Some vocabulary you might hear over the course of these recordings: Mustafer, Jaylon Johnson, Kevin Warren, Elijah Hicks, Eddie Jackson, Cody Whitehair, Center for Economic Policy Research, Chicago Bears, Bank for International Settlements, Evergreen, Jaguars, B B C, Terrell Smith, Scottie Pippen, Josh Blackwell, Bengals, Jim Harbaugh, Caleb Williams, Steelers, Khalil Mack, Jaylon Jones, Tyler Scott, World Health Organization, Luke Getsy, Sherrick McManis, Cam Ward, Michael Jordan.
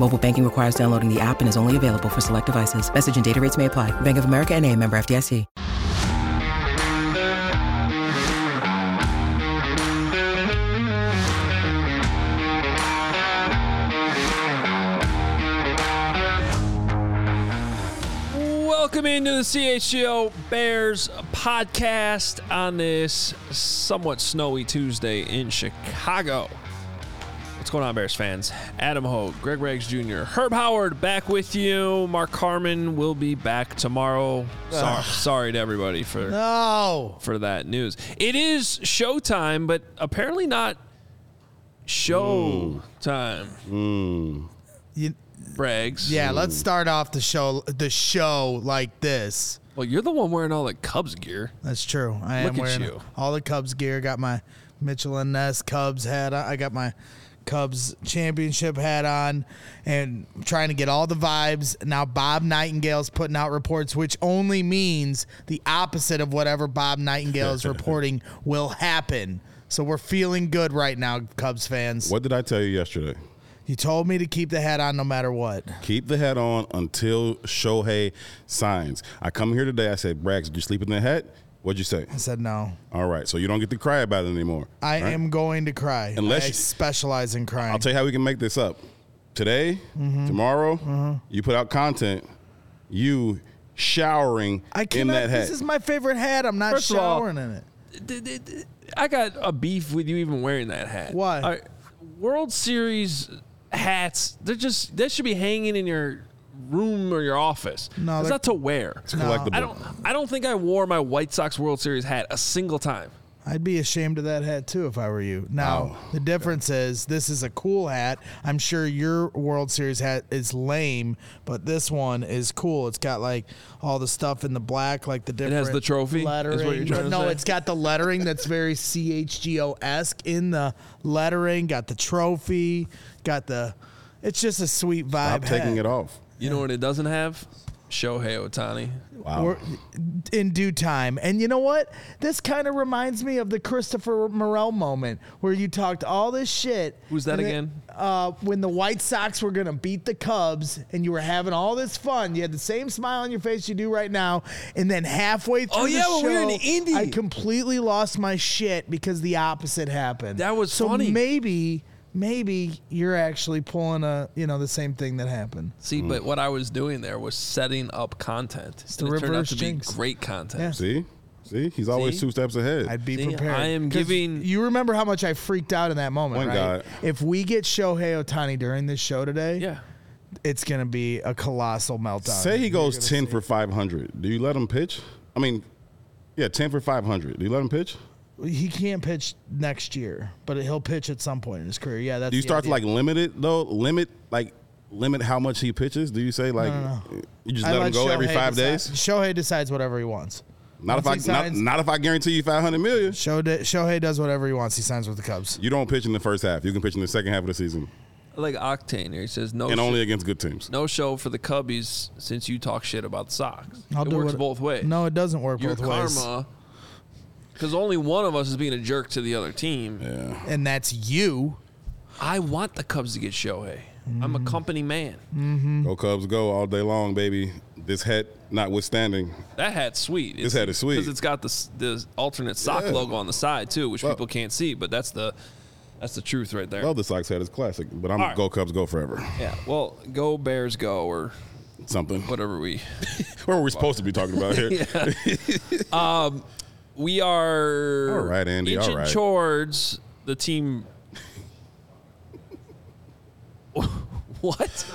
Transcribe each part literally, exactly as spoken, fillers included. Mobile banking requires downloading the app and is only available for select devices. Message and data rates may apply. Bank of America N A, member F D I C. Welcome into the C H G O Bears podcast on this somewhat snowy Tuesday in Chicago. What's going on, Bears fans? Adam Hoge, Greg Braggs Junior, Herb Howard back with you. Mark Carmen will be back tomorrow. Sorry, sorry to everybody for, no. for that news. It is showtime, but apparently not show mm. time. Mm. You Braggs. Yeah, let's start off the show the show like this. Well, you're the one wearing all the Cubs gear. That's true. I Look am wearing you. all the Cubs gear. Got my Mitchell and Ness Cubs hat on. I got my Cubs championship hat on and trying to get all the vibes. Now Bob Nightingale's putting out reports, which only means the opposite of whatever Bob Nightingale is reporting will happen. So we're feeling good right now, Cubs fans. What did I tell you yesterday? You told me to keep the hat on no matter what. Keep the hat on until Shohei signs. I come here today. I said, Braggs, did you sleep in the hat? What'd you say? I said no. All right. So you don't get to cry about it anymore. I right? am going to cry. Unless I you, specialize in crying. I'll tell you how we can make this up. Today, mm-hmm. tomorrow, mm-hmm. you put out content. You showering I cannot, in that hat. This is my favorite hat. I'm not First showering all, in it. D- d- d- I got a beef with you even wearing that hat. Why? Right, World Series... hats, they're just, they should be hanging in your room or your office. No, it's not to wear. It's collectible. I don't, I don't think I wore my White Sox World Series hat a single time. I'd be ashamed of that hat too if I were you. Now, oh, the difference okay. is this is a cool hat. I'm sure your World Series hat is lame, but this one is cool. It's got like all the stuff in the black, like the different. It has the trophy. Lettering. Is what you're trying no, to say? It's got the lettering that's very C H G O esque in the lettering. Got the trophy. Got the. It's just a sweet vibe. I'm taking it off. You yeah. know what it doesn't have? Shohei Ohtani. Wow. We're in due time. And you know what? This kind of reminds me of the Christopher Morel moment where you talked all this shit. Who's that again? Then, uh, when the White Sox were going to beat the Cubs and you were having all this fun. You had the same smile on your face you do right now. And then halfway through oh, yeah, the well, show, we were in Indy. I completely lost my shit because the opposite happened. That was so funny. So maybe... Maybe you're actually pulling a, you know, the same thing that happened. See, mm. but what I was doing there was setting up content. It's the and it turned out to jinx. be great content. Yeah. See? See? He's always See? two steps ahead. I'd be See? prepared. I am giving... You remember how much I freaked out in that moment, One right? God. If we get Shohei Ohtani during this show today... Yeah. It's going to be a colossal meltdown. Say he goes ten see. for five hundred. Do you let him pitch? I mean, yeah, ten for five hundred. Do you let him pitch? He can't pitch next year, but he'll pitch at some point in his career. Yeah, that's. Do you start idea. to like limit it though? Limit like limit how much he pitches. Do you say like no, no, no. you just I let him go Shohei every five decides, days? Shohei decides whatever he wants. Not Once if I signs, not, not if I guarantee you five hundred million. Shohei, Shohei does whatever he wants. He signs with the Cubs. You don't pitch in the first half. You can pitch in the second half of the season. Like Octane here, he says no. And show, only against good teams. No show for the Cubbies since you talk shit about the Sox. I'll it do works what, both ways. No, it doesn't work Your both ways. Your karma. Because only one of us is being a jerk to the other team. Yeah. And that's you. I want the Cubs to get Shohei. Mm-hmm. I'm a company man. Mm-hmm. Go Cubs, go all day long, baby. This hat notwithstanding. That hat's sweet. This it's, hat is sweet. Because it's got the, the alternate sock yeah. logo on the side, too, which well, people can't see. But that's the that's the truth right there. Well, the Sox hat is classic. But I'm right. Go Cubs, go forever. Yeah, well, go Bears, go or something. Whatever we What are we supposed to be talking about here? um, we are all right, Andy. All right. Towards the team. What?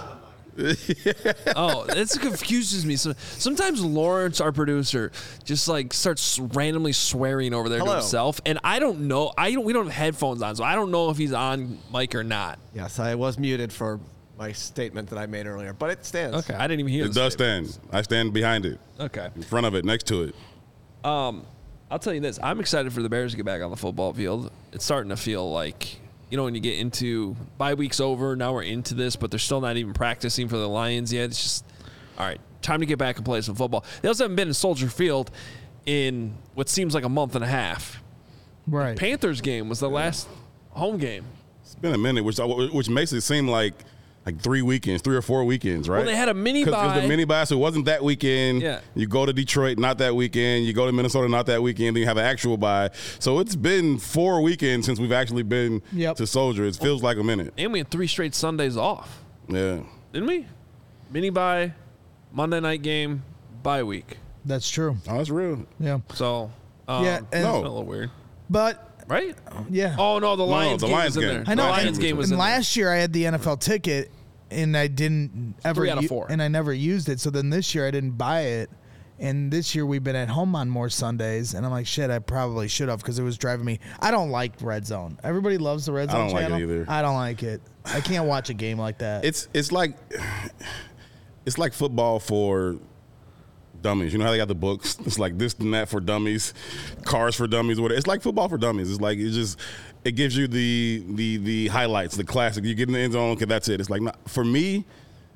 Oh, this confuses me. So sometimes Lawrence, our producer, just like starts randomly swearing over there Hello. to himself, and I don't know. I don't, we don't have headphones on, so I don't know if he's on mic or not. Yes, I was muted for my statement that I made earlier, but it stands. Okay, I didn't even hear it. It does statement. stand. I stand behind it. Okay, in front of it, next to it. Um, I'll tell you this: I'm excited for the Bears to get back on the football field. It's starting to feel like. You know, when you get into bye week's over, now we're into this, but they're still not even practicing for the Lions yet. It's just, all right, time to get back and play some football. They also haven't been in Soldier Field in what seems like a month and a half. Right. The Panthers game was the last home game. It's been a minute, which which makes it seem like like three weekends, three or four weekends, right? Well, they had a mini Cause, bye. Because the mini bye, so it wasn't that weekend. Yeah. You go to Detroit, not that weekend. You go to Minnesota, not that weekend. Then you have an actual bye. So it's been four weekends since we've actually been yep. to Soldier. It feels like a minute. And we had three straight Sundays off. Yeah. Didn't we? Mini bye, Monday night game, bye week. That's true. Oh, that's real. Yeah. So, um, yeah, and no. a little weird. But. Right? Yeah. Oh, no, the Lions no, the game Lions was game. in there. I know. The Lions I, game was in last there. year I had the N F L ticket. And I didn't ever, Three out of four. U- and I never used it. So then this year I didn't buy it, and this year we've been at home on more Sundays. And I'm like, shit, I probably should have because it was driving me. I don't like Red Zone. Everybody loves the Red Zone. I don't channel. like it either. I don't like it. I can't watch a game like that. It's it's like it's like football for dummies. You know how they got the books? It's like this and that for dummies, cars for dummies, whatever. It's like football for dummies. It's like it just. It gives you the the the highlights, the classic. You get in the end zone, okay, that's it. It's like not, for me,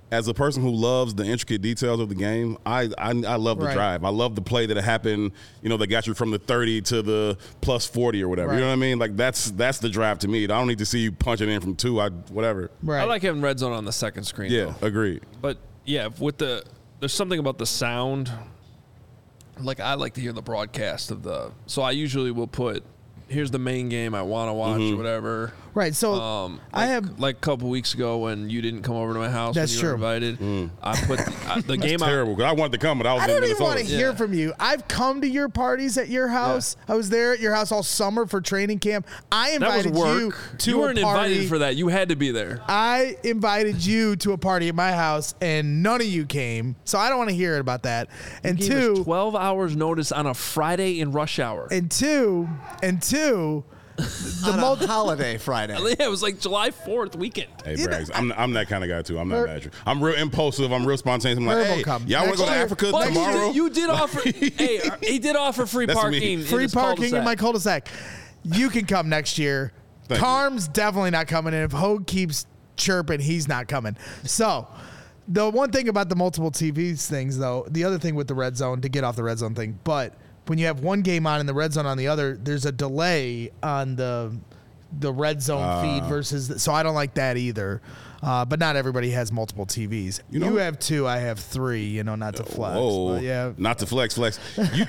as a person who loves the intricate details of the game, I I, I love the right. drive. I love the play that happened. You know, that got you from the thirty to the plus forty or whatever. Right. You know what I mean? Like that's that's the drive to me. I don't need to see you punch it in from two. I whatever. Right. I like having Red Zone on the second screen. Yeah, though. Agreed. But yeah, with the there's something about the sound. Like I like to hear the broadcast of the. So I usually will put. Here's the main game I want to watch mm-hmm. or whatever. Right, so um, like, I have... Like a couple weeks ago when you didn't come over to my house that's when you true. were invited, mm. I put the, I, the game out... terrible, because I wanted to come, but I was I in Minnesota. I don't even want to yeah. hear from you. I've come to your parties at your house. Yeah. I was there at your house all summer for training camp. I invited you to You weren't a party. invited for that. You had to be there. I invited you to a party at my house, and none of you came, so I don't want to hear about that. And you gave two... us twelve hours notice on a Friday in rush hour. And two... And two... Two, the multi holiday Friday. Yeah, it was like July fourth weekend. Hey, Braggs, I'm, I'm that kind of guy too. I'm not mad. I'm real impulsive. I'm real spontaneous. I'm like, hey, come. y'all want to go to Africa but tomorrow? You did, you did offer. Hey, he did offer free That's parking. Me. Free in parking cul-de-sac. in my cul-de-sac. You can come next year. Carm's definitely not coming, and if Hogue keeps chirping, he's not coming. So. The one thing about the multiple T Vs things, though, the other thing with the Red Zone to get off the Red Zone thing, but. When you have one game on in the Red Zone on the other, there's a delay on the the Red Zone uh, feed versus. The, so I don't like that either. Uh, but not everybody has multiple T Vs. You, know, you have two, I have three. You know, not to flex. Oh, yeah, not to flex, flex. You, you,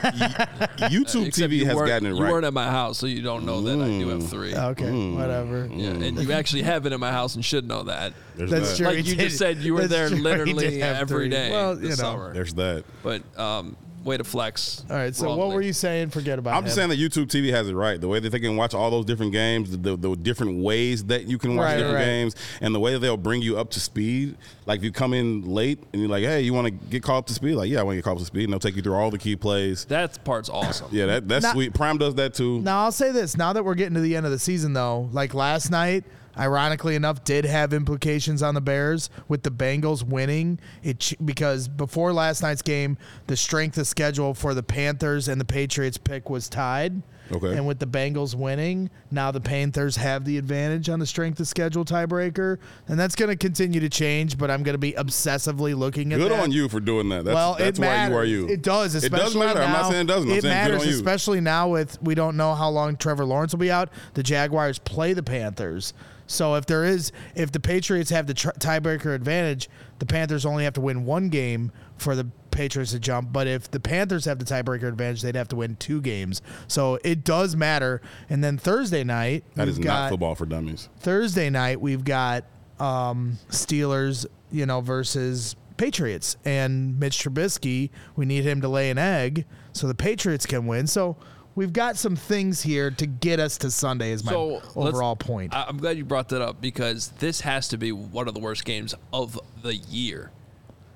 YouTube T V you has gotten it right. You weren't at my house, so you don't know that mm. I do have three. Okay, mm. whatever. Yeah, mm. and you actually have it at my house and should know that. There's That's that. true. Like you just said, you were That's there true. literally every three. day. Well, you know, summer. There's that. But. Um, Way to flex. All right, so wrongly. what were you saying? Forget about it. I'm him. just saying that YouTube T V has it right. The way that they can watch all those different games, the, the, the different ways that you can watch right, different right. games, and the way that they'll bring you up to speed. Like, if you come in late and you're like, hey, you want to get caught up to speed? Like, yeah, I want to get caught up to speed, and they'll take you through all the key plays. That part's awesome. yeah, that that's now, sweet. Prime does that, too. Now, I'll say this. Now that we're getting to the end of the season, though, like last night, ironically enough, did have implications on the Bears with the Bengals winning it because before last night's game, the strength of schedule for the Panthers and the Patriots pick was tied. Okay. And with the Bengals winning, now the Panthers have the advantage on the strength of schedule tiebreaker. And that's going to continue to change, but I'm going to be obsessively looking at good that. Good on you for doing that. That's, well, that's why you are you. It does. Especially it does matter. Now. I'm not saying it doesn't. I'm it matters, especially now with we don't know how long Trevor Lawrence will be out. The Jaguars play the Panthers. So if there is, if the Patriots have the tr- tiebreaker advantage, the Panthers only have to win one game for the Patriots to jump. But if the Panthers have the tiebreaker advantage, they'd have to win two games. So it does matter. And then Thursday night, that is not football for dummies. Thursday night, we've got um, Steelers, you know, versus Patriots. And Mitch Trubisky, we need him to lay an egg so the Patriots can win. So we've got some things here to get us to Sunday is my so overall point. I'm glad you brought that up because this has to be one of the worst games of the year.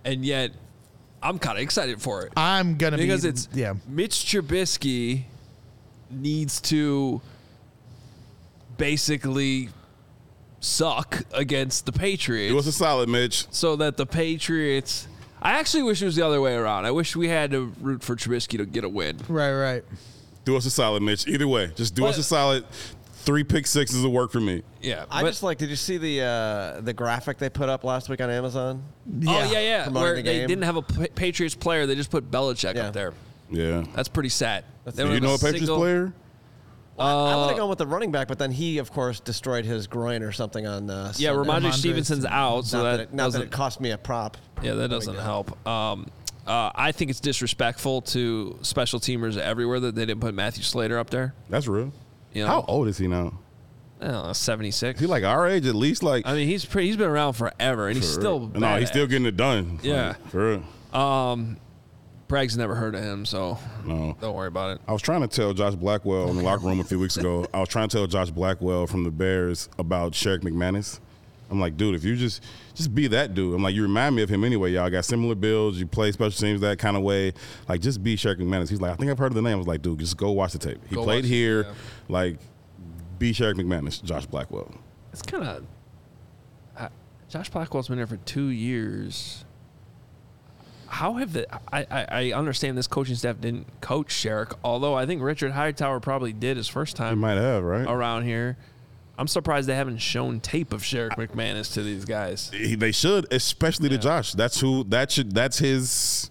And yet I'm kind of excited for it. I'm going to be. Because it's yeah. Mitch Trubisky needs to basically suck against the Patriots. It was a solid, Mitch. So that the Patriots. I actually wish it was the other way around. I wish we had to root for Trubisky to get a win. Right, right. Do us a solid, Mitch. Either way, just do but, us a solid. Three pick sixes will work for me. Yeah, I just like. Did you see the uh, the graphic they put up last week on Amazon? Yeah. Oh yeah, yeah. Where the they didn't have a Patriots player, they just put Belichick yeah. up there. Yeah, that's pretty sad. That's they you know a, a Patriots player? Well, uh, I would have gone with the running back, but then he, of course, destroyed his groin or something on. Uh, yeah, Ramondre Stevenson's out, so not that, that, it, not that it cost me a prop. Yeah, that doesn't help. Um, Uh, I think it's disrespectful to special teamers everywhere that they didn't put Matthew Slater up there. That's real. You know? How old is he now? I don't know, seventy-six. He's like our age at least. Like I mean, he's pretty, he's been around forever, and for he's still bad. No, he's still getting it done. Yeah, like, for real. Um, Bragg's never heard of him, so no. Don't worry about it. I was trying to tell Josh Blackwell in the locker room a few weeks ago. I was trying to tell Josh Blackwell from the Bears about Sherrick McManis. I'm like, dude, if you just just be that dude. I'm like, you remind me of him anyway, y'all. Got similar builds. You play special teams that kind of way. Like, just be Sherrick McManis. He's like, I think I've heard of the name. I was like, dude, just go watch the tape. He go played here. It, yeah. Like, be Sherrick McManis, Josh Blackwell. It's kind of uh, – Josh Blackwell's been there for two years. How have the I, – I, I understand this coaching staff didn't coach Sherrick, although I think Richard Hightower probably did his first time. He might have, right? Around here. I'm surprised they haven't shown tape of Sherrick McManis to these guys. They should, especially yeah. to Josh. That's who. That should. That's his.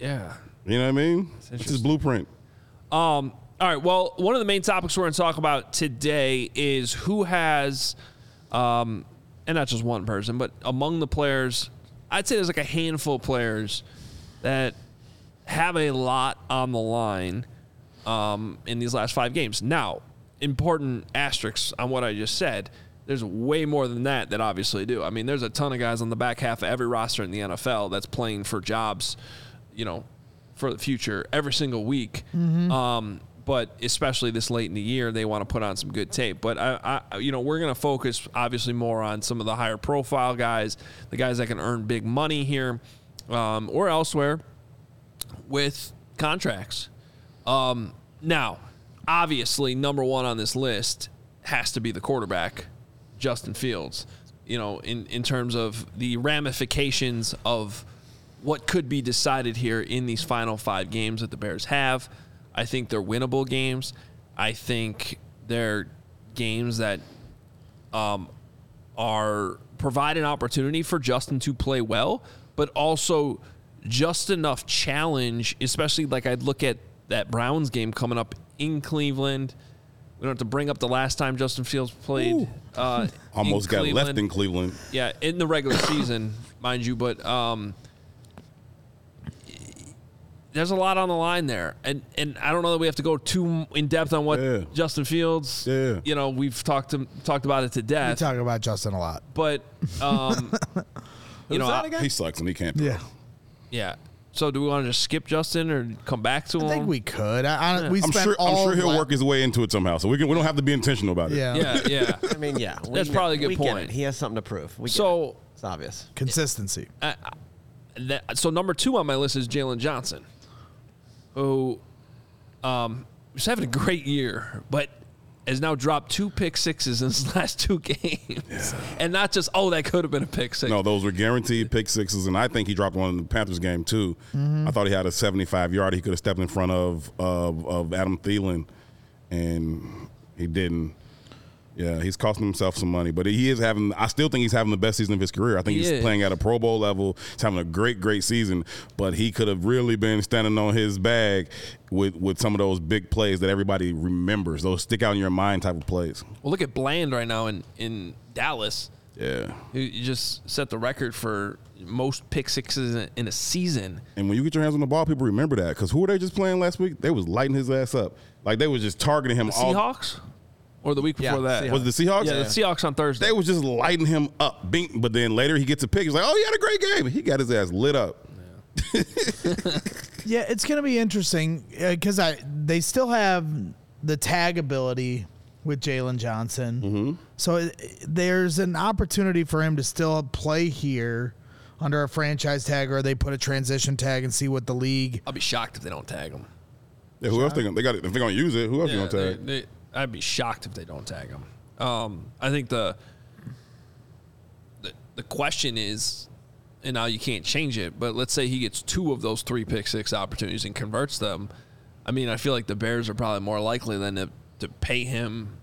Yeah. You know what I mean? That's his blueprint. Um. All right. Well, one of the main topics we're going to talk about today is who has, um, and not just one person, but among the players, I'd say there's like a handful of players that have a lot on the line, um, in these last five games. Now. Important asterisks on what I just said. There's way more than that that obviously do. I mean, there's a ton of guys on the back half of every roster in the N F L that's playing for jobs, you know, for the future every single week. Mm-hmm. Um, but especially this late in the year, they want to put on some good tape. But, I, I you know, we're going to focus obviously more on some of the higher profile guys, the guys that can earn big money here um, or elsewhere with contracts. Um, now, obviously, number one on this list has to be the quarterback, Justin Fields, you know, in, in terms of the ramifications of what could be decided here in these final five games that the Bears have. I think they're winnable games. I think they're games that um, are provide an opportunity for Justin to play well, but also just enough challenge, especially like I'd look at that Browns game coming up in Cleveland. We don't have to bring up the last time Justin Fields played. Uh, Almost got left in Cleveland. Yeah, in the regular season, mind you. But um, there's a lot on the line there. And and I don't know that we have to go too in-depth on what yeah. Justin Fields, yeah. you know, we've talked to, talked about it to death. We talk about Justin a lot. But, um, you know, I, he sucks and he can't play. Yeah. Yeah. So do we want to just skip Justin or come back to him? I think we could. I, I, we I'm, sure, I'm sure he'll la- work his way into it somehow, so we can, we don't have to be intentional about it. Yeah, yeah. yeah. I mean, yeah. That's probably a good we point. Get it. He has something to prove. We so, get it. It's obvious. Consistency. Uh, that, so number two on my list is Jaylon Johnson, who um, was having a great year, but has now dropped two pick sixes in his last two games. Yeah. And not just, oh, that could have been a pick six. No, those were guaranteed pick sixes, and I think he dropped one in the Panthers game, too. Mm-hmm. I thought he had a seventy-five-yarder he could have stepped in front of, of of Adam Thielen, and he didn't. Yeah, he's costing himself some money, but he is having – I still think he's having the best season of his career. I think he he's is. playing at a Pro Bowl level. He's having a great, great season, but he could have really been standing on his bag with, with some of those big plays that everybody remembers, those stick-out-in-your-mind type of plays. Well, look at Bland right now in, in Dallas. Yeah. He just set the record for most pick sixes in a season. And when you get your hands on the ball, people remember that because who were they just playing last week? They was lighting his ass up. Like, they was just targeting him. The all Seahawks? or the week before yeah, that. Seahawks. Was it the Seahawks? Yeah, yeah, the Seahawks on Thursday. They was just lighting him up, bing, but then later he gets a pick. He's like, oh, he had a great game. He got his ass lit up. Yeah, yeah, it's going to be interesting because uh, I they still have the tag ability with Jaylon Johnson. Mm-hmm. So it, there's an opportunity for him to still play here under a franchise tag, or they put a transition tag and see what the league. I'll be shocked if they don't tag him. Yeah, who shocked? Else they gonna, they got it, if they're going to use it, who else yeah, you gonna tag? They, they, I'd be shocked if they don't tag him. Um, I think the, the the question is, and now you can't change it, but let's say he gets two of those three pick six opportunities and converts them. I mean, I feel like the Bears are probably more likely than to, to pay him.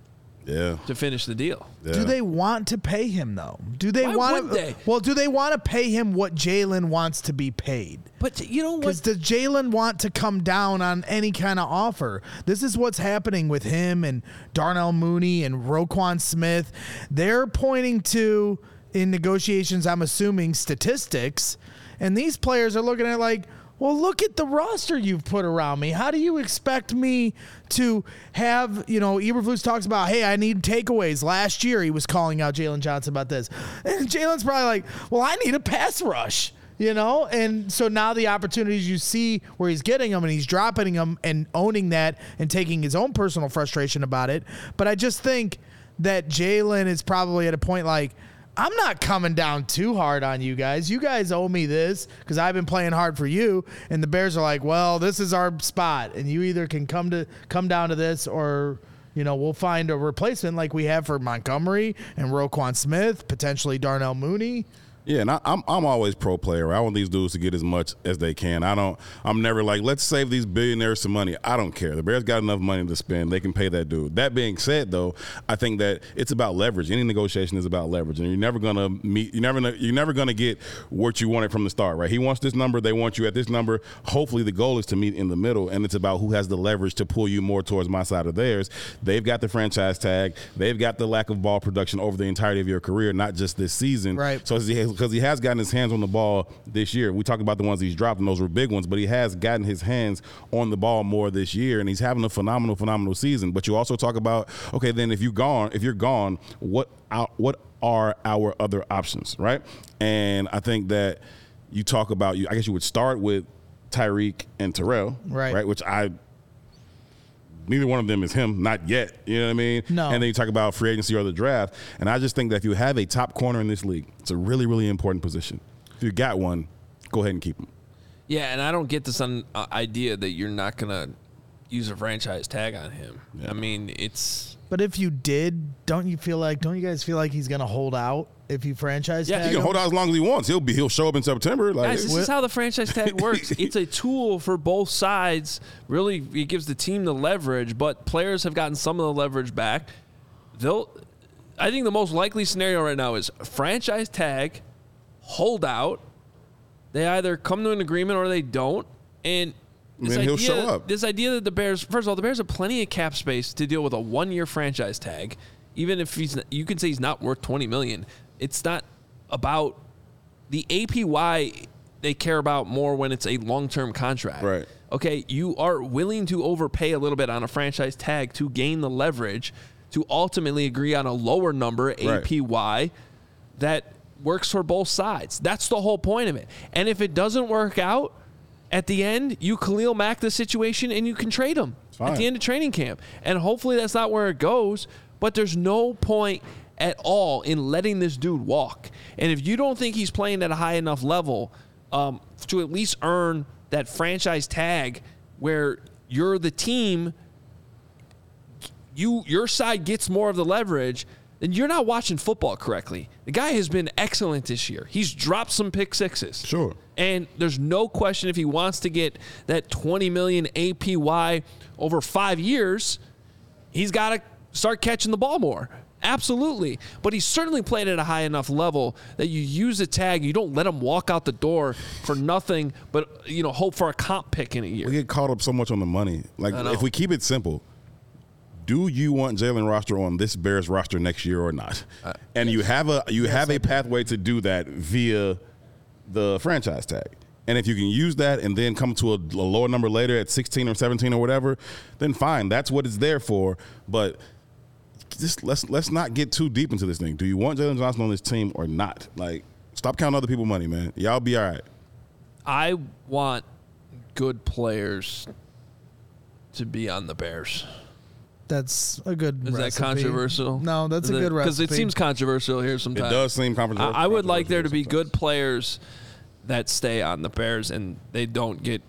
Yeah. To finish the deal. Yeah. Do they want to pay him though? Do they Why want to, they? Well, do they want to pay him what Jaylon wants to be paid? But you know what? Cuz does Jaylon want to come down on any kind of offer? This is what's happening with him and Darnell Mooney and Roquan Smith. They're pointing to in negotiations, I'm assuming, statistics, and these players are looking at like, well, look at the roster you've put around me. How do you expect me to have, you know, Eberflus talks about, hey, I need takeaways. Last year he was calling out Jaylon Johnson about this. And Jaylon's probably like, well, I need a pass rush, you know? And so now the opportunities you see where he's getting them and he's dropping them and owning that and taking his own personal frustration about it. But I just think that Jaylon is probably at a point like, I'm not coming down too hard on you guys. You guys owe me this because I've been playing hard for you. And the Bears are like, well, this is our spot, and you either can come to come down to this, or you know we'll find a replacement like we have for Montgomery and Roquan Smith, potentially Darnell Mooney. Yeah, and I, I'm I'm always pro player. I want these dudes to get as much as they can. I don't. I'm never like, let's save these billionaires some money. I don't care. The Bears got enough money to spend. They can pay that dude. That being said, though, I think that it's about leverage. Any negotiation is about leverage, and you're never gonna meet. You're never. You're never gonna get what you wanted from the start, right? He wants this number. They want you at this number. Hopefully, the goal is to meet in the middle, and it's about who has the leverage to pull you more towards my side of theirs. They've got the franchise tag. They've got the lack of ball production over the entirety of your career, not just this season. Right. So he has. Because he has gotten his hands on the ball this year. We talked about the ones he's dropped, and those were big ones, but he has gotten his hands on the ball more this year, and he's having a phenomenal, phenomenal season. But you also talk about, okay, then if you're gone, if you're gone, what what are our other options, right? And I think that you talk about, I guess you would start with Tyreek and Terrell, right? right? Which I neither one of them is him, not yet. You know what I mean? No. And then you talk about free agency or the draft. And I just think that if you have a top corner in this league, it's a really, really important position. If you got one, go ahead and keep him. Yeah, and I don't get this un- uh, idea that you're not going to use a franchise tag on him. Yeah. I mean, it's... But if you did, don't you feel like, don't you guys feel like he's going to hold out if you franchise yeah, tag him? Yeah, he can him? hold out as long as he wants. He'll be, he'll show up in September. Like, guys, this is how the franchise tag works. It's a tool for both sides. Really, it gives the team the leverage, but players have gotten some of the leverage back. They'll, I think the most likely scenario right now is franchise tag, hold out. They either come to an agreement or they don't, and This idea, he'll show up. This idea that the Bears, first of all, the Bears have plenty of cap space to deal with a one-year franchise tag. Even if he's, you can say he's not worth twenty million dollars. It's not about the A P Y. They care about more when it's a long-term contract. Right. Okay, you are willing to overpay a little bit on a franchise tag to gain the leverage to ultimately agree on a lower number A P Y right. that works for both sides. That's the whole point of it. And if it doesn't work out, at the end, you Khalil Mack the situation, and you can trade him at the end of training camp. And hopefully that's not where it goes, but there's no point at all in letting this dude walk. And if you don't think he's playing at a high enough level um, to at least earn that franchise tag where you're the team, you your side gets more of the leverage, then you're not watching football correctly. The guy has been excellent this year. He's dropped some pick sixes. Sure. And there's no question if he wants to get that twenty million dollars A P Y over five years, he's got to start catching the ball more. Absolutely. But he's certainly played at a high enough level that you use a tag. You don't let him walk out the door for nothing but, you know, hope for a comp pick in a year. We get caught up so much on the money. Like, if we keep it simple, do you want Jalen roster on this Bears roster next year or not? Uh, and yes. you have a you yes, have a pathway to do that via the franchise tag. And if you can use that and then come to a, a lower number later at sixteen or seventeen or whatever, then fine. That's what it's there for. But this, let's let's not get too deep into this thing. Do you want Jaylon Johnson on this team or not? Like, stop counting other people's money, man. Y'all be all right. I want good players to be on the Bears. That's a good Is recipe. That controversial? No, that's Is a good that, recipe. Because it seems controversial here sometimes. It does seem controversial. I, I would like there to be sometimes. Good players that stay on the Bears and they don't get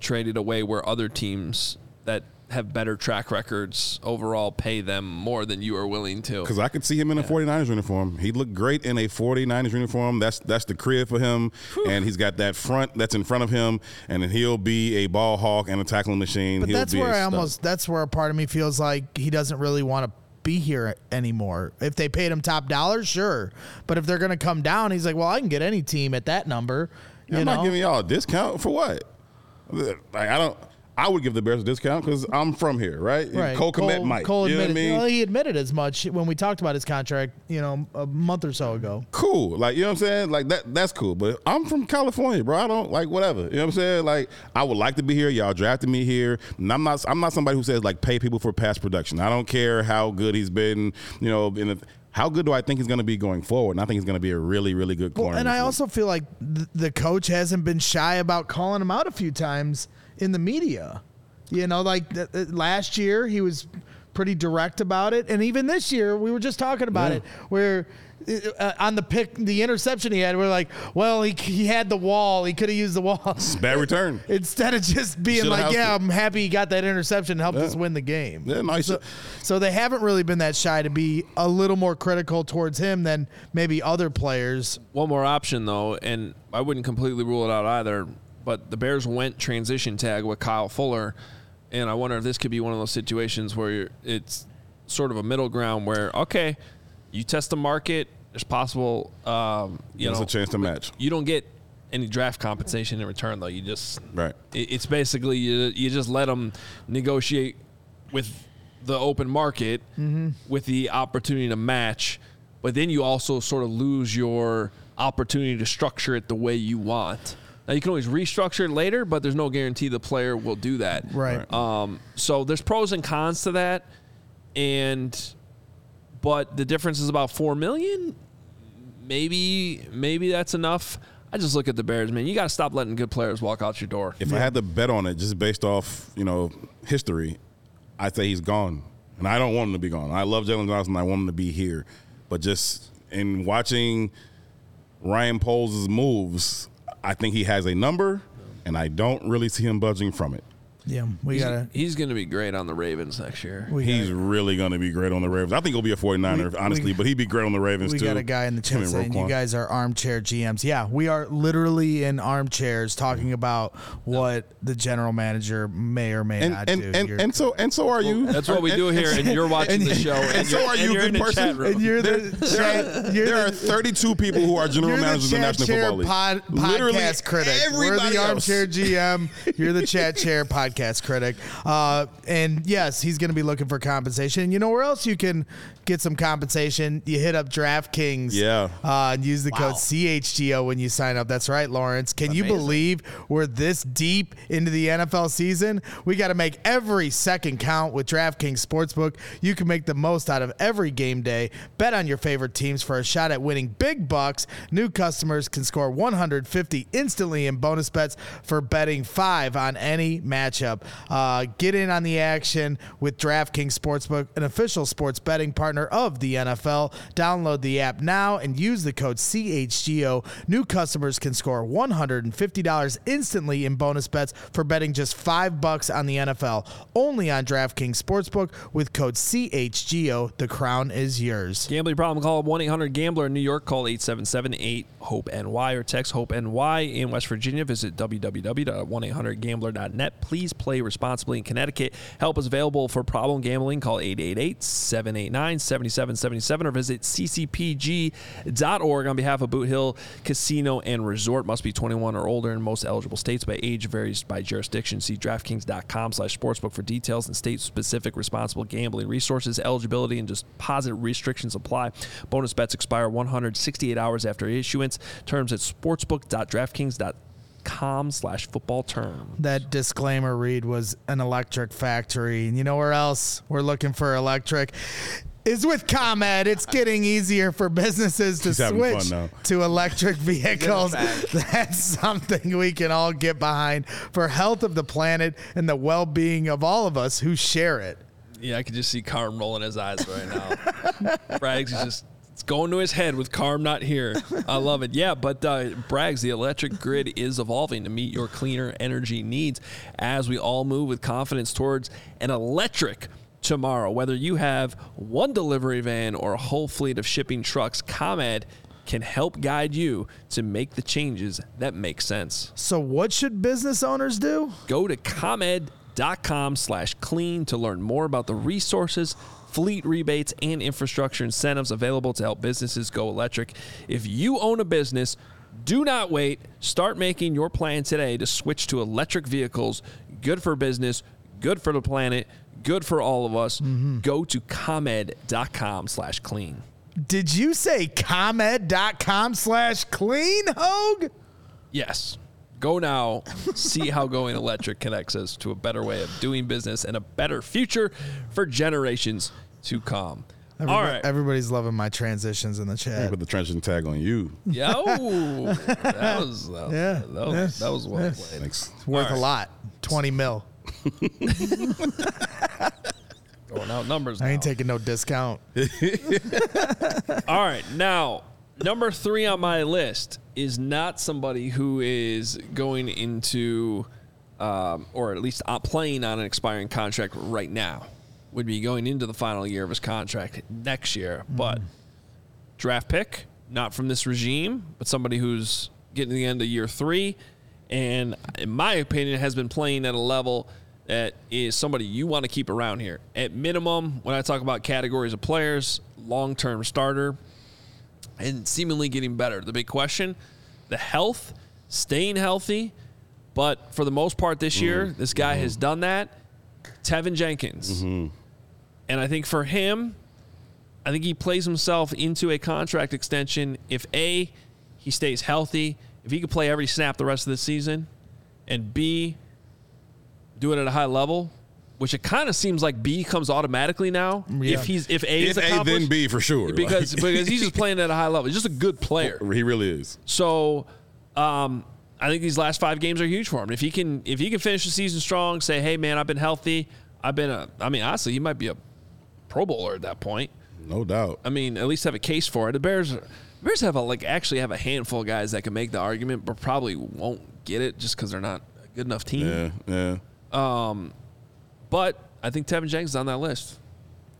traded away where other teams that have better track records overall pay them more than you are willing to. Because I could see him in yeah. a forty-niners uniform. He'd look great in a forty-niners uniform. That's that's the crib for him. Whew. And he's got that front that's in front of him, and then he'll be a ball hawk and a tackling machine. But he'll that's be where I stuff. almost that's where a part of me feels like he doesn't really want to be here anymore. If they paid him top dollar, sure. But if they're going to come down, he's like, well, I can get any team at that number. You yeah, know? I'm not giving y'all a discount for what? Like, I don't. I would give the Bears a discount because I'm from here, right? right. Cole Kmet might. Cole you admitted, know what I mean? Well, he admitted as much when we talked about his contract, you know, a month or so ago. Cool. Like, you know what I'm saying? Like, that that's cool. But I'm from California, bro. I don't, like, whatever. You know what I'm saying? Like, I would like to be here. Y'all drafted me here. And I'm not, I'm not somebody who says, like, pay people for past production. I don't care how good he's been, you know, in the – how good do I think he's going to be going forward? And I think he's going to be a really, really good corner. Well, and I league. also feel like th- the coach hasn't been shy about calling him out a few times in the media. You know, like th- th- last year he was pretty direct about it. And even this year we were just talking about yeah. it where uh, on the pick, the interception he had, we we're like, well, he, he had the wall. He could have used the wall. It's bad return. Instead of just being Should've like, yeah, it. I'm happy he got that interception and helped yeah. us win the game. Yeah, nice. So, so they haven't really been that shy to be a little more critical towards him than maybe other players. One more option though, and I wouldn't completely rule it out either, but the Bears went transition tag with Kyle Fuller. And I wonder if this could be one of those situations where you're, it's sort of a middle ground where, okay, you test the market, there's possible, um, you there's know, a chance to match. You don't get any draft compensation in return, though. You just, right. It, it's basically you, you just let them negotiate with the open market mm-hmm. with the opportunity to match, but then you also sort of lose your opportunity to structure it the way you want. Now, you can always restructure it later, but there's no guarantee the player will do that. Right. Um, so there's pros and cons to that, and but the difference is about four million dollars. Maybe maybe that's enough. I just look at the Bears, man. You got to stop letting good players walk out your door. If yeah. I had to bet on it just based off, you know, history, I'd say he's gone, and I don't want him to be gone. I love Jaylon Johnson. I want him to be here, but just in watching Ryan Poles' moves, I think he has a number, and I don't really see him budging from it. Yeah, we got to. He's going to be great on the Ravens next year. He's really going to be great on the Ravens. I think he'll be a forty-niner, we, honestly, we, but he'd be great on the Ravens, we too. We got a guy in the chat saying you guys are armchair G Ms. Yeah, we are literally in armchairs talking about what no. the general manager may or may and, not and, do. And, and, and, so, and so are you. Well, that's what we do here, and you're watching and, the show. And, and so are you in the chat room. And you're the, there, you're there the, are thirty-two people who are general managers in the National Football League. Pod, literally podcast critic. We're the armchair G M. You're the chat chair podcast. Podcast critic. Uh, and yes, he's going to be looking for compensation. You know where else you can get some compensation? You hit up DraftKings. Yeah. Uh, and use the wow. code C H G O when you sign up. That's right, Lawrence. Can Amazing. you believe we're this deep into the N F L season? We got to make every second count with DraftKings Sportsbook. You can make the most out of every game day. Bet on your favorite teams for a shot at winning big bucks. New customers can score one hundred fifty instantly in bonus bets for betting five on any match. Up. Uh, get in on the action with DraftKings Sportsbook, an official sports betting partner of the N F L. Download the app now and use the code C H G O. New customers can score one hundred fifty dollars instantly in bonus bets for betting just five bucks on the N F L. Only on DraftKings Sportsbook with code C H G O. The crown is yours. Gambling problem? Call one eight hundred gambler in New York. Call eight seven seven eight hope N Y or text hope N Y in West Virginia. Visit w w w dot one eight hundred gambler dot net. Please Please play responsibly in Connecticut. Help is available for problem gambling. Call eight eight eight seven eight nine seven seven seven seven or visit c c p g dot org on behalf of Boot Hill Casino and Resort. Must be twenty-one or older in most eligible states, but age varies by jurisdiction. See DraftKings dot com slash sportsbook for details and state-specific responsible gambling resources. Eligibility and deposit restrictions apply. Bonus bets expire one hundred sixty-eight hours after issuance. Terms at sportsbook dot draftkings dot com. com slash football term. That disclaimer read was an electric factory. And you know where else we're looking for electric? is with ComEd, it's getting easier for businesses to switch to electric vehicles. That's something we can all get behind for health of the planet and the well-being of all of us who share it. Yeah, I can just see Carm rolling his eyes right now. Braggs is just it's going to his head with Carm not here. I love it. Yeah, but uh, Braggs, the electric grid is evolving to meet your cleaner energy needs as we all move with confidence towards an electric tomorrow. Whether you have one delivery van or a whole fleet of shipping trucks, ComEd can help guide you to make the changes that make sense. So what should business owners do? Go to ComEd.com slash clean to learn more about the resources, fleet rebates, and infrastructure incentives available to help businesses go electric. If you own a business, do not wait. Start making your plan today to switch to electric vehicles. Good for business, good for the planet, good for all of us. Mm-hmm. Go to ComEd.com slash clean. Did you say ComEd.com slash clean, Hoge? Yes. Go now. See how going electric connects us to a better way of doing business and a better future for generations to come. Everybody, All right. Everybody's loving my transitions in the chat. I put the transition tag on you. Yeah. Oh, that was, uh, yeah. That was, yes. that was well yes. played. Thanks. It's worth right. a lot. twenty mil. Going out numbers now. I ain't taking no discount. All right. Now, number three on my list is not somebody who is going into um, or at least playing on an expiring contract right now. Would be going into the final year of his contract next year. Mm. But draft pick, not from this regime, but somebody who's getting to the end of year three and, in my opinion, has been playing at a level that is somebody you want to keep around here. At minimum, when I talk about categories of players, long-term starter, and seemingly getting better. The big question, the health, staying healthy. But for the most part this mm-hmm. year, this guy mm-hmm. has done that. Tevin Jenkins. Mm-hmm. And I think for him, I think he plays himself into a contract extension if, A, he stays healthy, if he could play every snap the rest of the season, and, B, do it at a high level, which it kind of seems like B comes automatically now. Yeah. If he's if A is accomplished, A, then B for sure. Because because he's just playing at a high level. He's just a good player. He really is. So um, I think these last five games are huge for him. If he can if he can finish the season strong, say, hey, man, I've been healthy. I've been a – I mean, honestly, he might be a Pro Bowler at that point. No doubt. I mean, at least have a case for it. The Bears – Bears have a, like actually have a handful of guys that can make the argument, but probably won't get it just because they're not a good enough team. Yeah, yeah. Um, but I think Tevin Jenkins is on that list.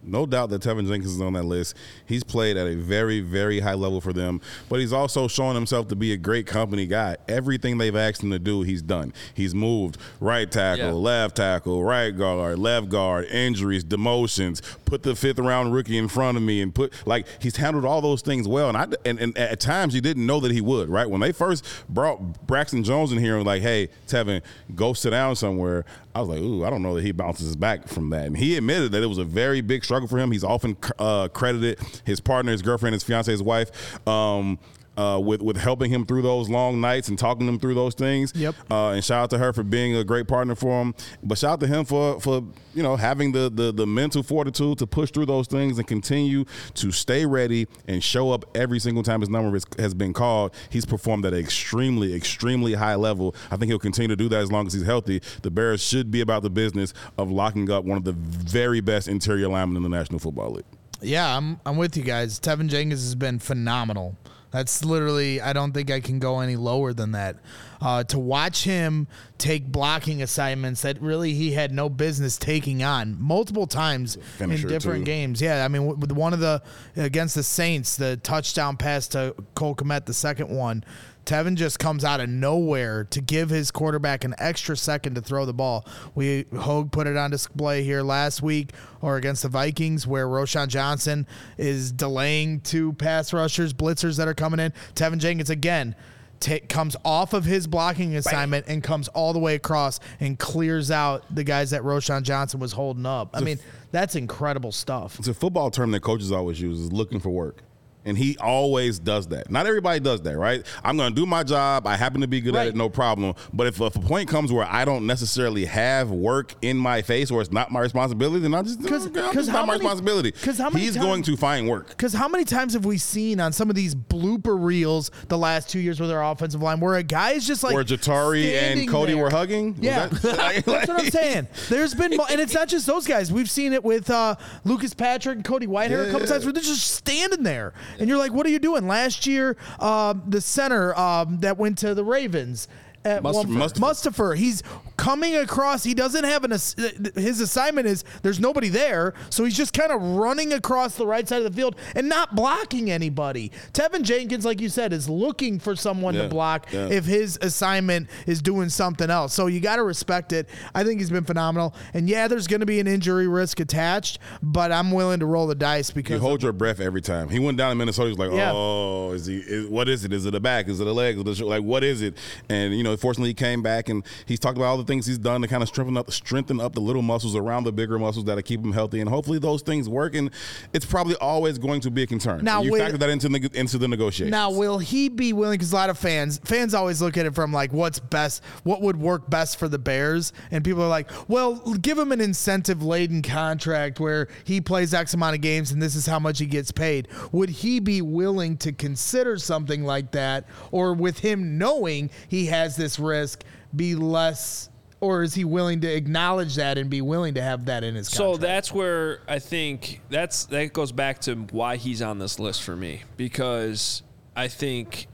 No doubt that Tevin Jenkins is on that list. He's played at a very, very high level for them, but he's also shown himself to be a great company guy. Everything they've asked him to do, he's done. He's moved right tackle, yeah. left tackle, right guard, left guard, injuries, demotions, put the fifth-round rookie in front of me, and put like he's handled all those things well. And I and, and at times you didn't know that he would, right? When they first brought Braxton Jones in here and like, hey, Tevin, go sit down somewhere, I was like, ooh, I don't know that he bounces back from that. And he admitted that it was a very big struggle for him. He's often uh, credited his partner, his girlfriend, his fiance, his wife, um, uh, with with helping him through those long nights and talking him through those things. Yep. Uh, and shout out to her for being a great partner for him. But shout out to him for for you know having the the the mental fortitude to push through those things and continue to stay ready and show up every single time his number is, has been called. He's performed at an extremely, extremely high level. I think he'll continue to do that as long as he's healthy. The Bears should be about the business of locking up one of the very best interior linemen in the National Football League. Yeah, I'm I'm with you guys. Tevin Jenkins has been phenomenal. That's literally, I don't think I can go any lower than that. Uh, to watch him take blocking assignments that really he had no business taking on multiple times in different too. games. Yeah, I mean, w- with one of the, against the Saints, the touchdown pass to Cole Kmet, the second one, Tevin just comes out of nowhere to give his quarterback an extra second to throw the ball. We Hoge put it on display here last week or against the Vikings where Roschon Johnson is delaying two pass rushers, blitzers that are coming in. Tevin Jenkins, again, t- comes off of his blocking assignment Bam. and comes all the way across and clears out the guys that Roschon Johnson was holding up. I mean, that's incredible stuff. It's a football term that coaches always use is looking for work. And he always does that. Not everybody does that, right? I'm going to do my job. I happen to be good right. at it, no problem. But if, if a point comes where I don't necessarily have work in my face or it's not my responsibility, then I just, Cause, I'm just cause not many, my responsibility. How many He's times, going to find work. Because how many times have we seen on some of these blooper reels the last two years with our offensive line where a guy is just like where Jatari and Cody there. were hugging? Yeah. Was that, like, that's what I'm saying. There's been, and it's not just those guys. We've seen it with uh, Lucas Patrick and Cody Whitehair yeah. a couple times where they're just standing there. And you're like, what are you doing? Last year, um, the center um, that went to the Ravens, at Must- Mustafer. Mustafer, he's coming across. He doesn't have an ass- his assignment is there's nobody there, so he's just kind of running across the right side of the field and not blocking anybody. Tevin Jenkins, like you said, is looking for someone yeah, to block yeah. if his assignment is doing something else. So you got to respect it. I think he's been phenomenal. And yeah, there's going to be an injury risk attached, but I'm willing to roll the dice because you hold your breath every time. He went down to Minnesota. He was like, yeah. oh, is he? Is, what is it? Is it a back? Is it a leg? Is it a sh-? Like, what is it? And you know. Fortunately, he came back and he's talked about all the things he's done to kind of strengthen up, strengthen up the little muscles around the bigger muscles that'll keep him healthy. And hopefully those things work. And it's probably always going to be a concern. Now, you will, factor that into the, into the negotiations. Now, will he be willing? Because a lot of fans, fans always look at it from like, what's best? What would work best for the Bears? And people are like, well, give him an incentive-laden contract where he plays X amount of games and this is how much he gets paid. Would he be willing to consider something like that? Or with him knowing he has this risk, be less, or is he willing to acknowledge that and be willing to have that in his contract? So that's where I think that's that goes back to why he's on this list for me, because I think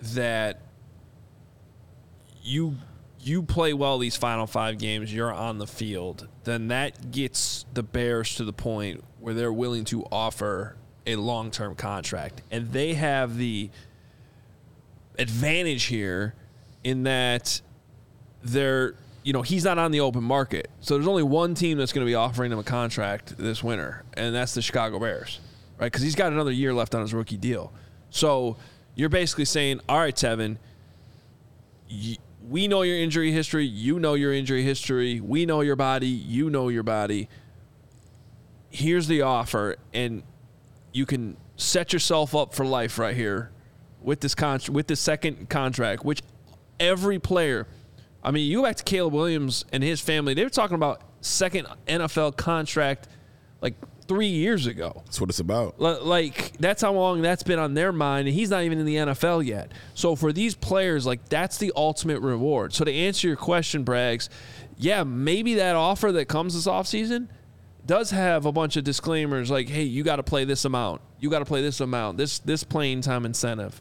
that you you play well these final five games, you're on the field, then that gets the Bears to the point where they're willing to offer a long-term contract. And they have the advantage here in that they're, you know, he's not on the open market. So there's only one team that's going to be offering him a contract this winter, and that's the Chicago Bears, right? Because he's got another year left on his rookie deal. So you're basically saying, all right, Tevin, you, we know your injury history. You know your injury history. We know your body. You know your body. Here's the offer, and you can set yourself up for life right here with this con- with this second contract, which – every player, I mean, you go back to Caleb Williams and his family, they were talking about second N F L contract like three years ago. That's what it's about. L- like, that's how long that's been on their mind, and he's not even in the N F L yet. So for these players, like, that's the ultimate reward. So to answer your question, Braggs, yeah, maybe that offer that comes this offseason does have a bunch of disclaimers like, hey, you got to play this amount. You got to play this amount, this this playing time incentive.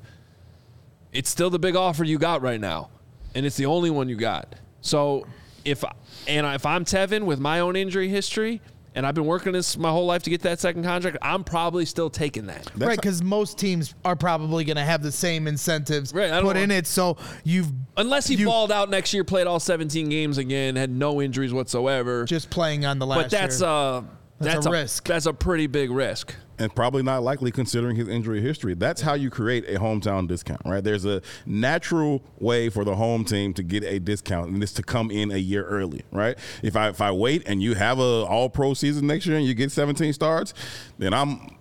It's still the big offer you got right now, and it's the only one you got. So if and if I'm Tevin with my own injury history, and I've been working this my whole life to get that second contract, I'm probably still taking that. That's right, because most teams are probably going to have the same incentives right, put in it. So you've unless he you, balled out next year, played all seventeen games again, had no injuries whatsoever, just playing on the last. But that's year. Uh, that's, that's a, a risk. That's a pretty big risk. And probably not likely considering his injury history. That's how you create a hometown discount, right? There's a natural way for the home team to get a discount, and it's to come in a year early, right? If I if I wait and you have a all-pro season next year and you get seventeen starts, then I'm,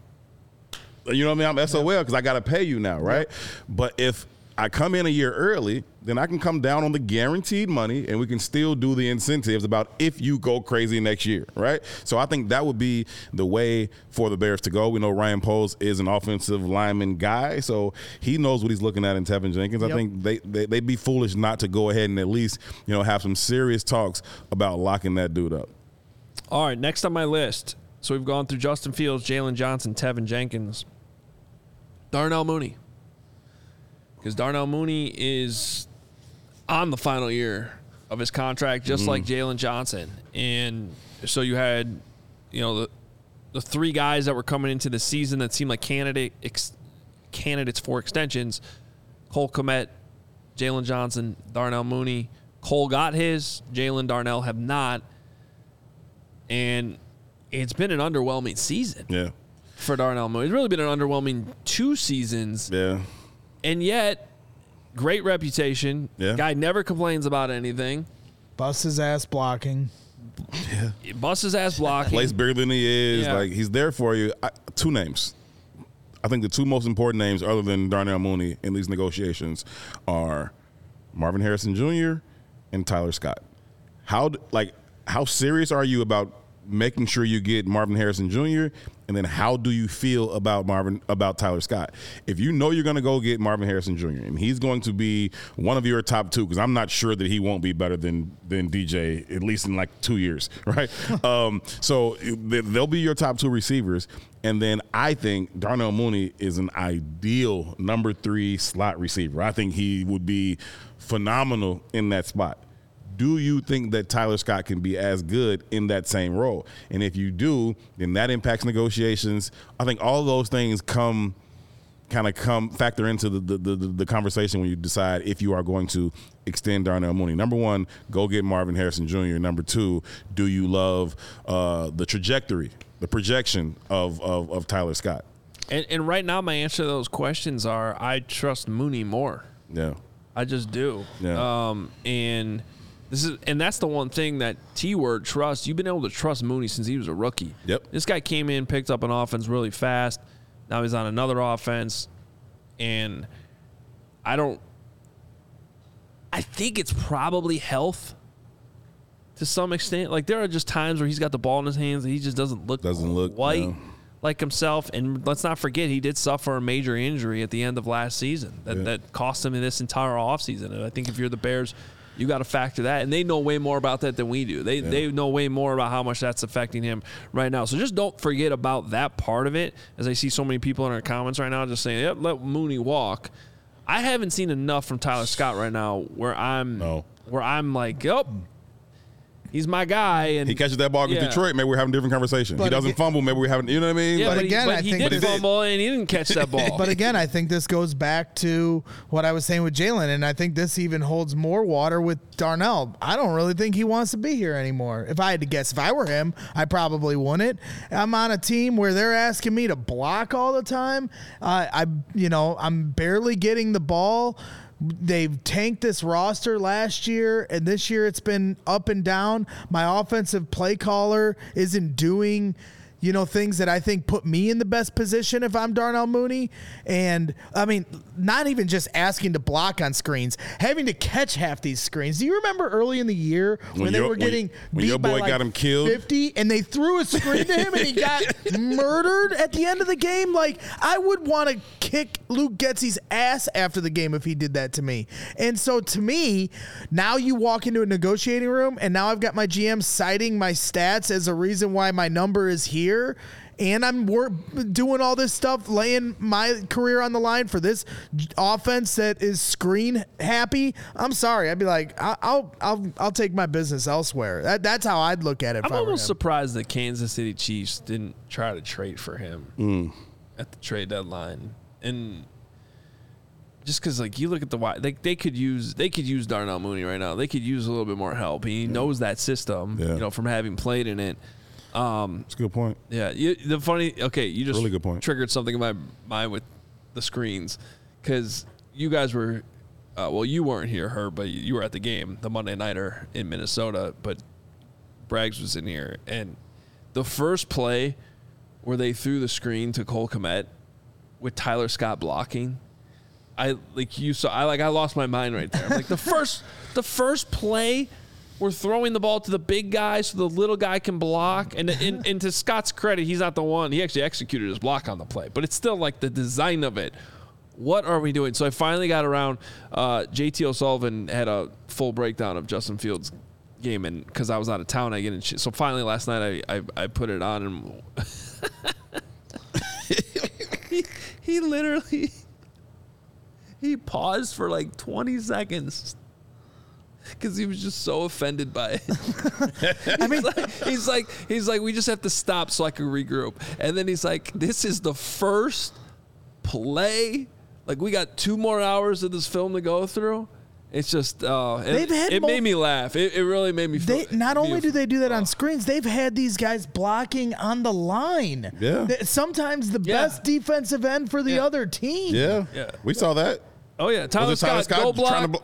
you know what I mean? I'm S O L because I got to pay you now, right? Yeah. But if I come in a year early, then I can come down on the guaranteed money and we can still do the incentives about if you go crazy next year, right? So I think that would be the way for the Bears to go. We know Ryan Poles is an offensive lineman guy, so he knows what he's looking at in Tevin Jenkins. Yep. I think they, they, they'd be foolish not to go ahead and at least, you know, have some serious talks about locking that dude up. All right, next on my list. So we've gone through Justin Fields, Jaylon Johnson, Tevin Jenkins, Darnell Mooney. Because Darnell Mooney is on the final year of his contract, just mm. like Jaylon Johnson. And so you had, you know, the, the three guys that were coming into the season that seemed like candidate ex, candidates for extensions, Cole Kmet, Jaylon Johnson, Darnell Mooney. Cole got his. Jaylon, Darnell have not. And it's been an underwhelming season yeah. for Darnell Mooney. It's really been an underwhelming two seasons. Yeah. And yet, great reputation. Yeah. Guy never complains about anything. Busts his ass blocking. Yeah. Busts his ass blocking. Plays bigger than he is. Yeah. Like, he's there for you. I, two names. I think the two most important names other than Darnell Mooney in these negotiations are Marvin Harrison Junior and Tyler Scott. How like how serious are you about making sure you get Marvin Harrison Junior, and then how do you feel about Marvin about Tyler Scott? If you know you're going to go get Marvin Harrison Junior and he's going to be one of your top two, because I'm not sure that he won't be better than than D J at least in like two years, right? um, so they'll be your top two receivers, and then I think Darnell Mooney is an ideal number three slot receiver. I think he would be phenomenal in that spot. Do you think that Tyler Scott can be as good in that same role? And if you do, then that impacts negotiations. I think all those things come kind of come factor into the, the, the, the conversation when you decide if you are going to extend Darnell Mooney. Number one, go get Marvin Harrison Junior Number two, do you love uh, the trajectory, the projection of, of, of Tyler Scott? And, and right now my answer to those questions are I trust Mooney more. Yeah. I just do. Yeah. Um, and – This is, and that's the one thing that T-word, trust. You've been able to trust Mooney since he was a rookie. Yep. This guy came in, picked up an offense really fast. Now he's on another offense. And I don't – I think it's probably health to some extent. Like, there are just times where he's got the ball in his hands and he just doesn't look doesn't look white no. like himself. And let's not forget, he did suffer a major injury at the end of last season that, yeah. that cost him this entire offseason. And I think if you're the Bears – you got to factor that, and they know way more about that than we do. They yeah. they know way more about how much that's affecting him right now. So just don't forget about that part of it, as I see so many people in our comments right now just saying, yep, let Mooney walk. I haven't seen enough from Tyler Scott right now where I'm no. where I'm like, oh, he's my guy. And he catches that ball against yeah. Detroit, maybe we're having a different conversation. But he doesn't again, fumble, maybe we're having, you know what I mean? Yeah, like, but again, but I he think did fumble, did. And he didn't catch that ball. But again, I think this goes back to what I was saying with Jaylon, and I think this even holds more water with Darnell. I don't really think he wants to be here anymore. If I had to guess, if I were him, I probably wouldn't. I'm on a team where they're asking me to block all the time. Uh, I, you know, I'm barely getting the ball. They've tanked this roster last year, and this year it's been up and down. My offensive play caller isn't doing, you know, things that I think put me in the best position if I'm Darnell Mooney. And, I mean, not even just asking to block on screens, having to catch half these screens. Do you remember early in the year when, when they your, were getting when, beat when your boy by got like him killed? fifty, and they threw a screen to him, and he got murdered at the end of the game? Like, I would want to kick Luke Getsy's ass after the game if he did that to me. And so, to me, now you walk into a negotiating room, and now I've got my G M citing my stats as a reason why my number is here. And I'm wor- doing all this stuff, laying my career on the line for this j- offense that is screen happy. I'm sorry, I'd be like, I- I'll I'll I'll take my business elsewhere. That that's how I'd look at it. I'm if almost surprised the Kansas City Chiefs didn't try to trade for him mm. at the trade deadline, and just because like you look at the wide, they they could use they could use Darnell Mooney right now. They could use a little bit more help. He yeah. knows that system, yeah. you know, from having played in it. Um, That's a good point. Yeah, you, the funny. Okay, you just really good point. Triggered something in my mind with the screens because you guys were, uh, well, you weren't here, Herb, but you were at the game, the Monday nighter in Minnesota. But Braggs was in here, and the first play where they threw the screen to Cole Kmet with Tyler Scott blocking, I like you saw. I like I lost my mind right there. I'm like the first, the first play. We're throwing the ball to the big guy so the little guy can block. And, and, and to Scott's credit, he's not the one. He actually executed his block on the play. But it's still like the design of it. What are we doing? So I finally got around. Uh, J T O'Sullivan had a full breakdown of Justin Fields' game. And because I was out of town, I get in shit. So finally last night I, I, I put it on. And he, he literally he paused for like twenty seconds. Because he was just so offended by it. he's, I mean, like, he's like, he's like, we just have to stop so I can regroup. And then he's like, this is the first play. Like, we got two more hours of this film to go through. It's just, uh, it, it made me laugh. It, it really made me feel. They, not only do they do that on screens, they've had these guys blocking on the line. Yeah. Sometimes the yeah. best defensive end for the yeah. other team. Yeah. yeah. We saw that. Oh, yeah. Tyler Scott, Tyler Scott go block.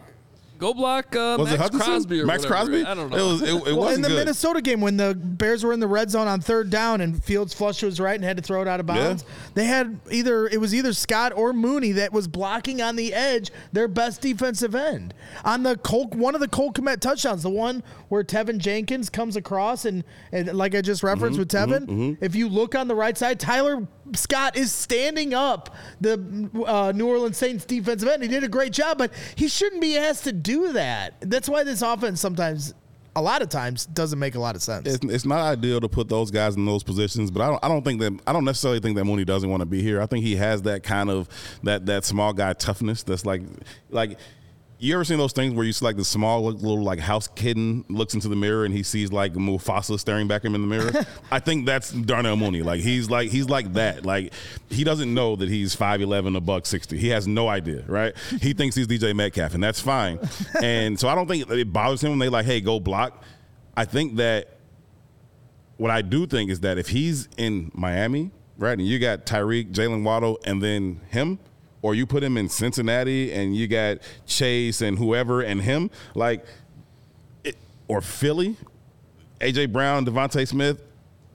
Go block uh, was Max it Crosby or Max whatever. Crosby? I don't know. It was. It, it well, wasn't in the good. Minnesota game when the Bears were in the red zone on third down and Fields flushed to his right and had to throw it out of bounds. Yeah. They had either it was either Scott or Mooney that was blocking on the edge their best defensive end on the Cole, one of the Cole Kmet touchdowns, the one where Tevin Jenkins comes across and, and like I just referenced mm-hmm, with Tevin. Mm-hmm, mm-hmm. If you look on the right side, Tyler Scott is standing up the uh, New Orleans Saints defensive end. He did a great job, but he shouldn't be asked to do that. That's why this offense sometimes, a lot of times, doesn't make a lot of sense. It's, it's not ideal to put those guys in those positions, but I don't. I don't think that. I don't necessarily think that Mooney doesn't want to be here. I think he has that kind of that that small guy toughness. That's like like. You ever seen those things where you see like the small little like house kitten looks into the mirror and he sees like Mufasa staring back at him in the mirror? I think that's Darnell Mooney. Like he's like he's like that. Like he doesn't know that he's five eleven, a buck sixty. He has no idea, right? He thinks he's D J Metcalf, and that's fine. And so I don't think it bothers him when they like, hey, go block. I think that what I do think is that if he's in Miami, right, and you got Tyreek, Jalen Waddle, and then him, or you put him in Cincinnati and you got Chase and whoever and him, like, it, or Philly, A J. Brown, Devontae Smith,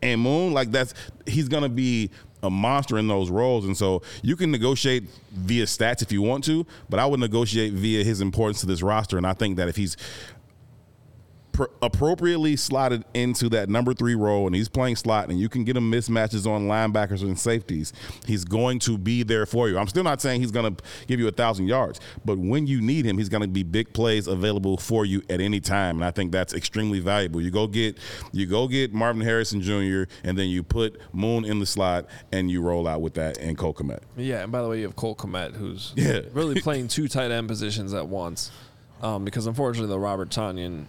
and Moon, like that's he's going to be a monster in those roles. And so you can negotiate via stats if you want to, but I would negotiate via his importance to this roster. And I think that if he's pr- appropriately slotted into that number three role and he's playing slot and you can get him mismatches on linebackers and safeties, he's going to be there for you. I'm still not saying he's going to give you a thousand yards, but when you need him, he's going to be big plays available for you at any time. And I think that's extremely valuable. You go get, you go get Marvin Harrison Junior and then you put Moon in the slot and you roll out with that and Cole Kmet. Yeah. And by the way, you have Cole Kmet, who's yeah. really playing two tight end positions at once. Um, because unfortunately the Robert Tonyan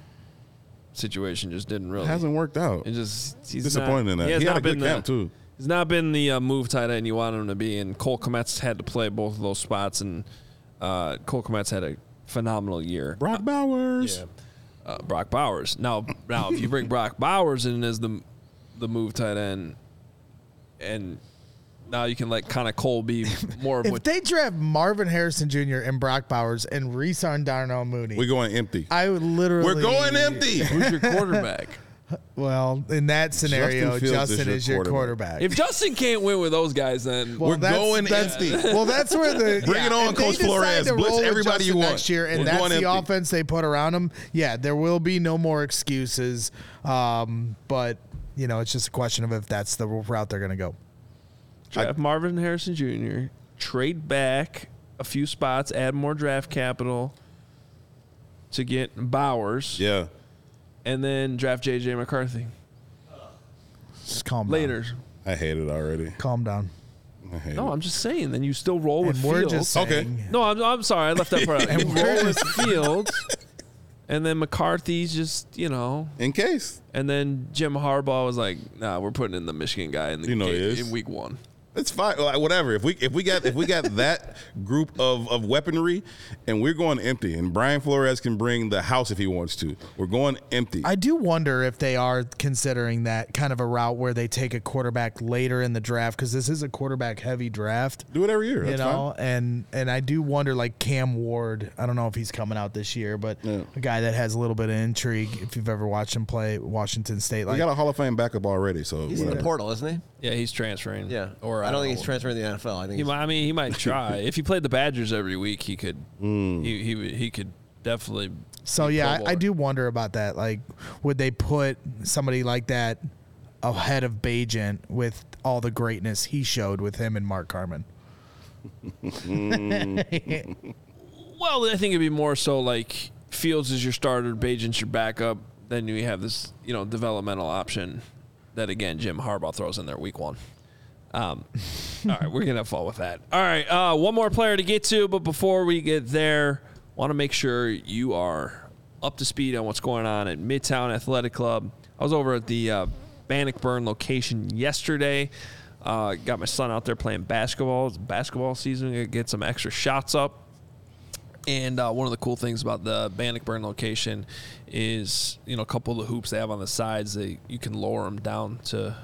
situation just didn't really. It hasn't worked out. It just he's disappointed in that. He, he had a good camp the, too. He's not been the uh, move tight end you want him to be, and Cole Kmet's had to play both of those spots, and uh, Cole Kmet's had a phenomenal year. Brock Bowers, uh, yeah. uh, Brock Bowers. Now, now if you bring Brock Bowers in as the the move tight end, and now you can let kind of Cole be more of if what. If they draft Marvin Harrison Junior and Brock Bowers and re-sign Darnell Mooney, we're going empty. I would literally. We're going empty. Who's your quarterback? Well, in that scenario, Justin, Justin is, your, is quarterback. your quarterback. If Justin can't win with those guys, then well, we're that's, going that's, empty. Well, that's where the bring yeah, it on, Coach Flores. Blitz everybody you want next year, and we're that's the empty. Offense they put around him. Yeah, there will be no more excuses. Um, but you know, it's just a question of if that's the route they're going to go. Draft I, Marvin Harrison Junior, trade back a few spots, add more draft capital to get Bowers. Yeah. And then draft J J. McCarthy. Just calm Later. down. Later. I hate it already. Calm down. I hate no, it. I'm just saying. Then you still roll and with we're Fields. Just okay. No, I'm, I'm sorry. I left that part out. And roll with Fields. And then McCarthy's just, you know. In case. And then Jim Harbaugh was like, nah, we're putting in the Michigan guy in the you know game in week one. It's fine. Like, whatever. If we if we got if we got that group of, of weaponry and we're going empty and Brian Flores can bring the house if he wants to. We're going empty. I do wonder if they are considering that kind of a route where they take a quarterback later in the draft, because this is a quarterback heavy draft. Do it every year. You know, fine. and and I do wonder, like Cam Ward, I don't know if he's coming out this year, but yeah. a guy that has a little bit of intrigue if you've ever watched him play Washington State. Like, we got a Hall of Fame backup already, so he's whatever. In the portal, isn't he? Yeah, he's transferring. Yeah. Or I don't think he's transferring to the N F L. I think. He might, I mean, he might try. If he played the Badgers every week, he could. Mm. He he he could definitely. So yeah, I, I do wonder about that. Like, would they put somebody like that ahead of Bajent with all the greatness he showed with him and Mark Carmen? Well, I think it'd be more so like Fields is your starter, Bajent's your backup. Then you have this, you know, developmental option that again Jim Harbaugh throws in there week one. Um, all right, we're going to fall with that. All right, uh, one more player to get to, but before we get there, want to make sure you are up to speed on what's going on at Midtown Athletic Club. I was over at the uh, Bannockburn location yesterday. Uh, got my son out there playing basketball. It's basketball season. Gonna get some extra shots up. And uh, one of the cool things about the Bannockburn location is, you know, a couple of the hoops they have on the sides, they, you can lower them down to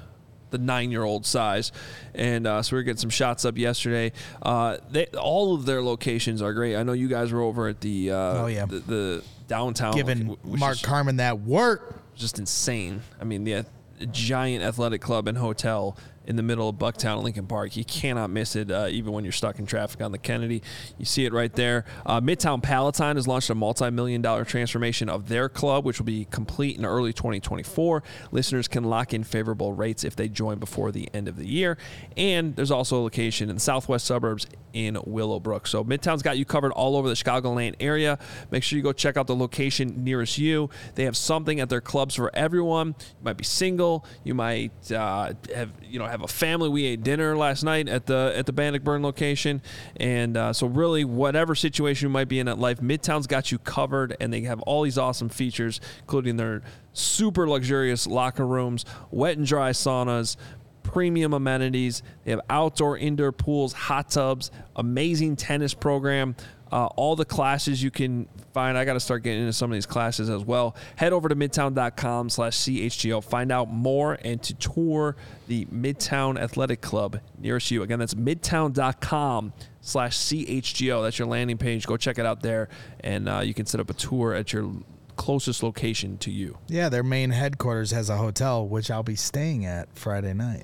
the nine-year-old size. And uh, so we were getting some shots up yesterday. Uh, they, all of their locations are great. I know you guys were over at the uh, oh, yeah. the, the downtown. Giving Mark Carmen that work. Just insane. I mean, the uh, giant athletic club and hotel in the middle of Bucktown and Lincoln Park. You cannot miss it, uh, even when you're stuck in traffic on the Kennedy. You see it right there. Uh, Midtown Palatine has launched a multi-million dollar transformation of their club, which will be complete in early twenty twenty-four. Listeners can lock in favorable rates if they join before the end of the year. And there's also a location in the southwest suburbs in Willowbrook. So Midtown's got you covered all over the Chicagoland area. Make sure you go check out the location nearest you. They have something at their clubs for everyone. You might be single. You might uh, have, you know, have a family. We ate dinner last night at the at the Bannockburn location, and uh, so really whatever situation you might be in at life, Midtown's got you covered, and they have all these awesome features, including their super luxurious locker rooms, wet and dry saunas, premium amenities. They have outdoor, indoor pools, hot tubs, amazing tennis program. Uh, all the classes you can find. I got to start getting into some of these classes as well. Head over to midtown.com slash CHGO. Find out more and to tour the Midtown Athletic Club nearest you. Again, that's midtown.com slash CHGO. That's your landing page. Go check it out there, and uh, you can set up a tour at your closest location to you. Yeah, their main headquarters has a hotel, which I'll be staying at Friday night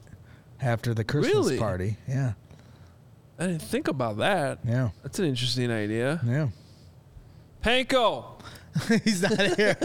after the Christmas really? party. Yeah. I didn't think about that. Yeah. That's an interesting idea. Yeah. Panko. He's not here.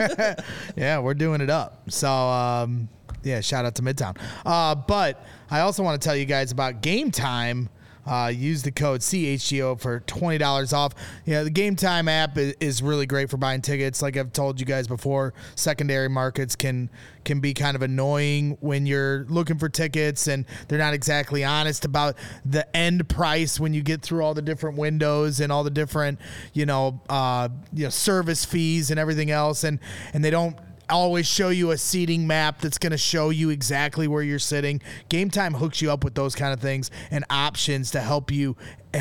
Yeah, we're doing it up. So, um, yeah, shout out to Midtown. Uh, but I also want to tell you guys about Game Time. Uh, use the code C H G O for twenty dollars off. You know, the Game Time app is, is really great for buying tickets. Like I've told you guys before, secondary markets can can be kind of annoying when you're looking for tickets and they're not exactly honest about the end price when you get through all the different windows and all the different, you know, uh, you know, service fees and everything else. And, and they don't always show you a seating map that's going to show you exactly where you're sitting. Game Time hooks you up with those kind of things and options to help you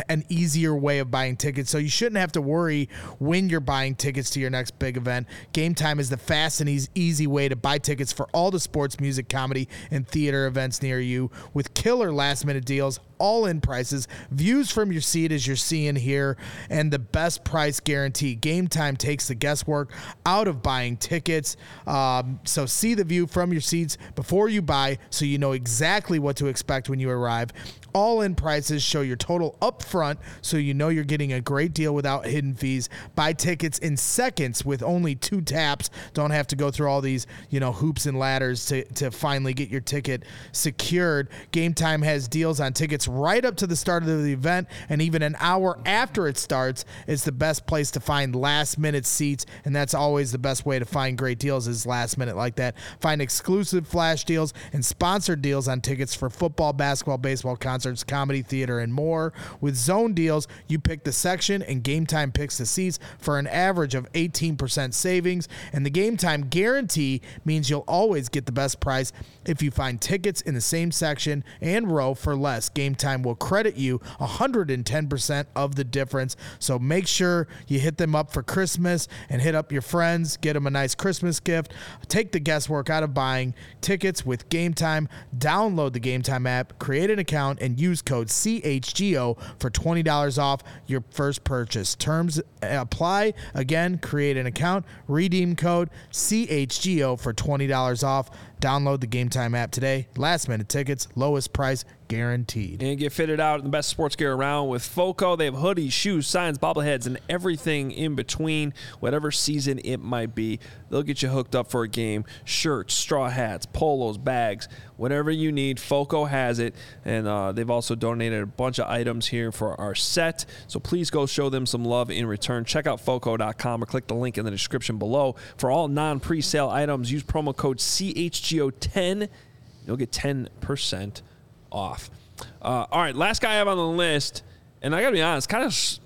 an easier way of buying tickets, so you shouldn't have to worry when you're buying tickets to your next big event. Game Time is the fast and easy, easy way to buy tickets for all the sports, music, comedy, and theater events near you with killer last-minute deals, all-in prices, views from your seat as you're seeing here, and the best price guarantee. Game Time takes the guesswork out of buying tickets, um, so see the view from your seats before you buy so you know exactly what to expect when you arrive. All-in prices show your total upfront, so you know you're getting a great deal without hidden fees. Buy tickets in seconds with only two taps. Don't have to go through all these, you know, hoops and ladders to, to finally get your ticket secured. Game Time has deals on tickets right up to the start of the event and even an hour after it starts. It's the best place to find last-minute seats, and that's always the best way to find great deals is last-minute like that. Find exclusive flash deals and sponsored deals on tickets for football, basketball, baseball, concerts, comedy, theater, and more. With zone deals, you pick the section and Game Time picks the seats for an average of eighteen percent savings. And the Game Time guarantee means you'll always get the best price. If you find tickets in the same section and row for less, Game Time will credit you one hundred ten percent of the difference. So make sure you hit them up for Christmas and hit up your friends, get them a nice Christmas gift. Take the guesswork out of buying tickets with Game Time. Download the Game Time app, create an account, and use code C H G O for twenty dollars off your first purchase. Terms apply. Again, create an account, redeem code C H G O for twenty dollars off. Download the Game Time app today. Last minute tickets, lowest price guaranteed. And get fitted out in the best sports gear around with FOCO. They have hoodies, shoes, signs, bobbleheads, and everything in between, whatever season it might be. They'll get you hooked up for a game. Shirts, straw hats, polos, bags, whatever you need, FOCO has it. And uh, they've also donated a bunch of items here for our set. So please go show them some love in return. Check out FOCO dot com or click the link in the description below. For all non-presale items, use promo code C H G O. ten, you'll get ten percent off. Uh, all right, last guy I have on the list, and I got to be honest, kind of,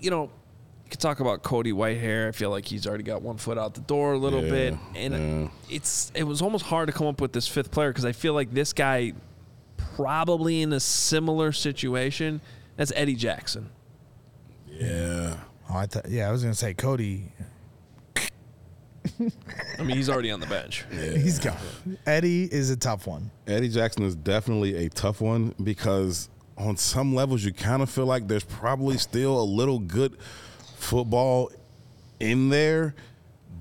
you know, you could talk about Cody Whitehair. I feel like he's already got one foot out the door a little yeah, bit, and yeah. it's it was almost hard to come up with this fifth player because I feel like this guy probably in a similar situation. That's Eddie Jackson. Yeah. Oh, I th- yeah, I was going to say Cody. I mean, he's already on the bench. Yeah. He's gone. Eddie is a tough one. Eddie Jackson is definitely a tough one because on some levels you kind of feel like there's probably still a little good football in there.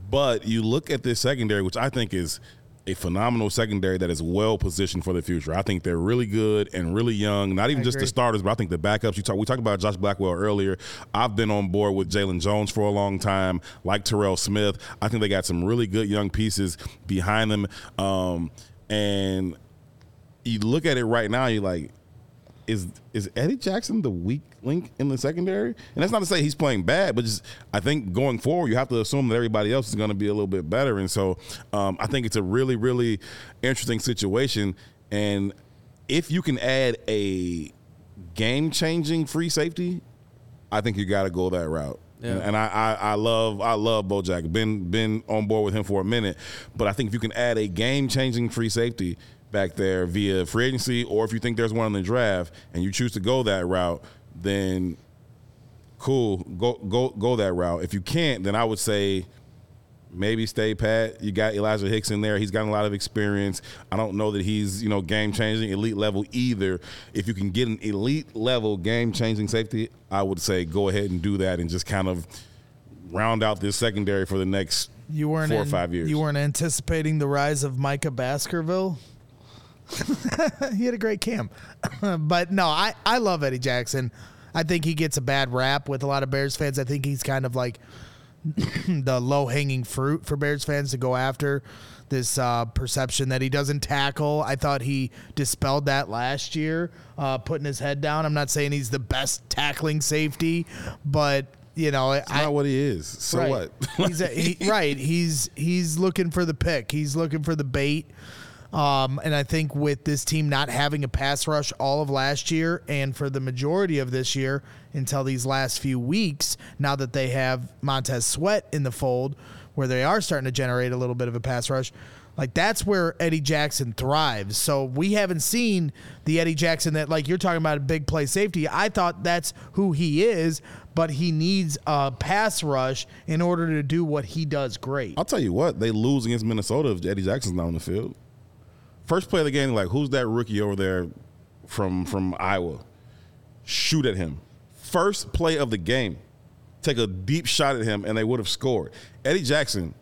But you look at this secondary, which I think is a phenomenal secondary that is well positioned for the future. I think they're really good and really young, not even I just agree. The starters, but I think the backups. You talk, we talked about Josh Blackwell earlier. I've been on board with Jaylon Jones for a long time, like Terrell Smith. I think they got some really good young pieces behind them. Um, and you look at it right now, you're like, is is Eddie Jackson the weak link in the secondary? And that's not to say he's playing bad, but just I think going forward you have to assume that everybody else is going to be a little bit better. And so um, I think it's a really, really interesting situation. And if you can add a game-changing free safety, I think you got to go that route. Yeah. And, and I, I, I love I love Bo Jack. Been, been on board with him for a minute. But I think if you can add a game-changing free safety back there via free agency, or if you think there's one in the draft and you choose to go that route, then cool, go go go that route. If you can't, then I would say maybe stay pat. You got Elijah Hicks in there. He's gotten a lot of experience. I don't know that he's, you know, game-changing, elite level either. If you can get an elite level game-changing safety, I would say go ahead and do that and just kind of round out this secondary for the next you weren't four or five years. You weren't anticipating the rise of Micah Baskerville? He had a great camp. But, no, I, I love Eddie Jackson. I think he gets a bad rap with a lot of Bears fans. I think he's kind of like the low-hanging fruit for Bears fans to go after, this uh, perception that he doesn't tackle. I thought he dispelled that last year, uh, putting his head down. I'm not saying he's the best tackling safety, but – you know, it's I, not what he is. So right. what? He's a, he, right. He's he's looking for the pick. He's looking for the bait. Um, and I think with this team not having a pass rush all of last year and for the majority of this year until these last few weeks, now that they have Montez Sweat in the fold where they are starting to generate a little bit of a pass rush, like that's where Eddie Jackson thrives. So we haven't seen the Eddie Jackson that, like, you're talking about a big play safety. I thought that's who he is, but he needs a pass rush in order to do what he does great. I'll tell you what, they lose against Minnesota if Eddie Jackson's not on the field. First play of the game, like, who's that rookie over there from from Iowa? Shoot at him. First play of the game, take a deep shot at him, and they would have scored. Eddie Jackson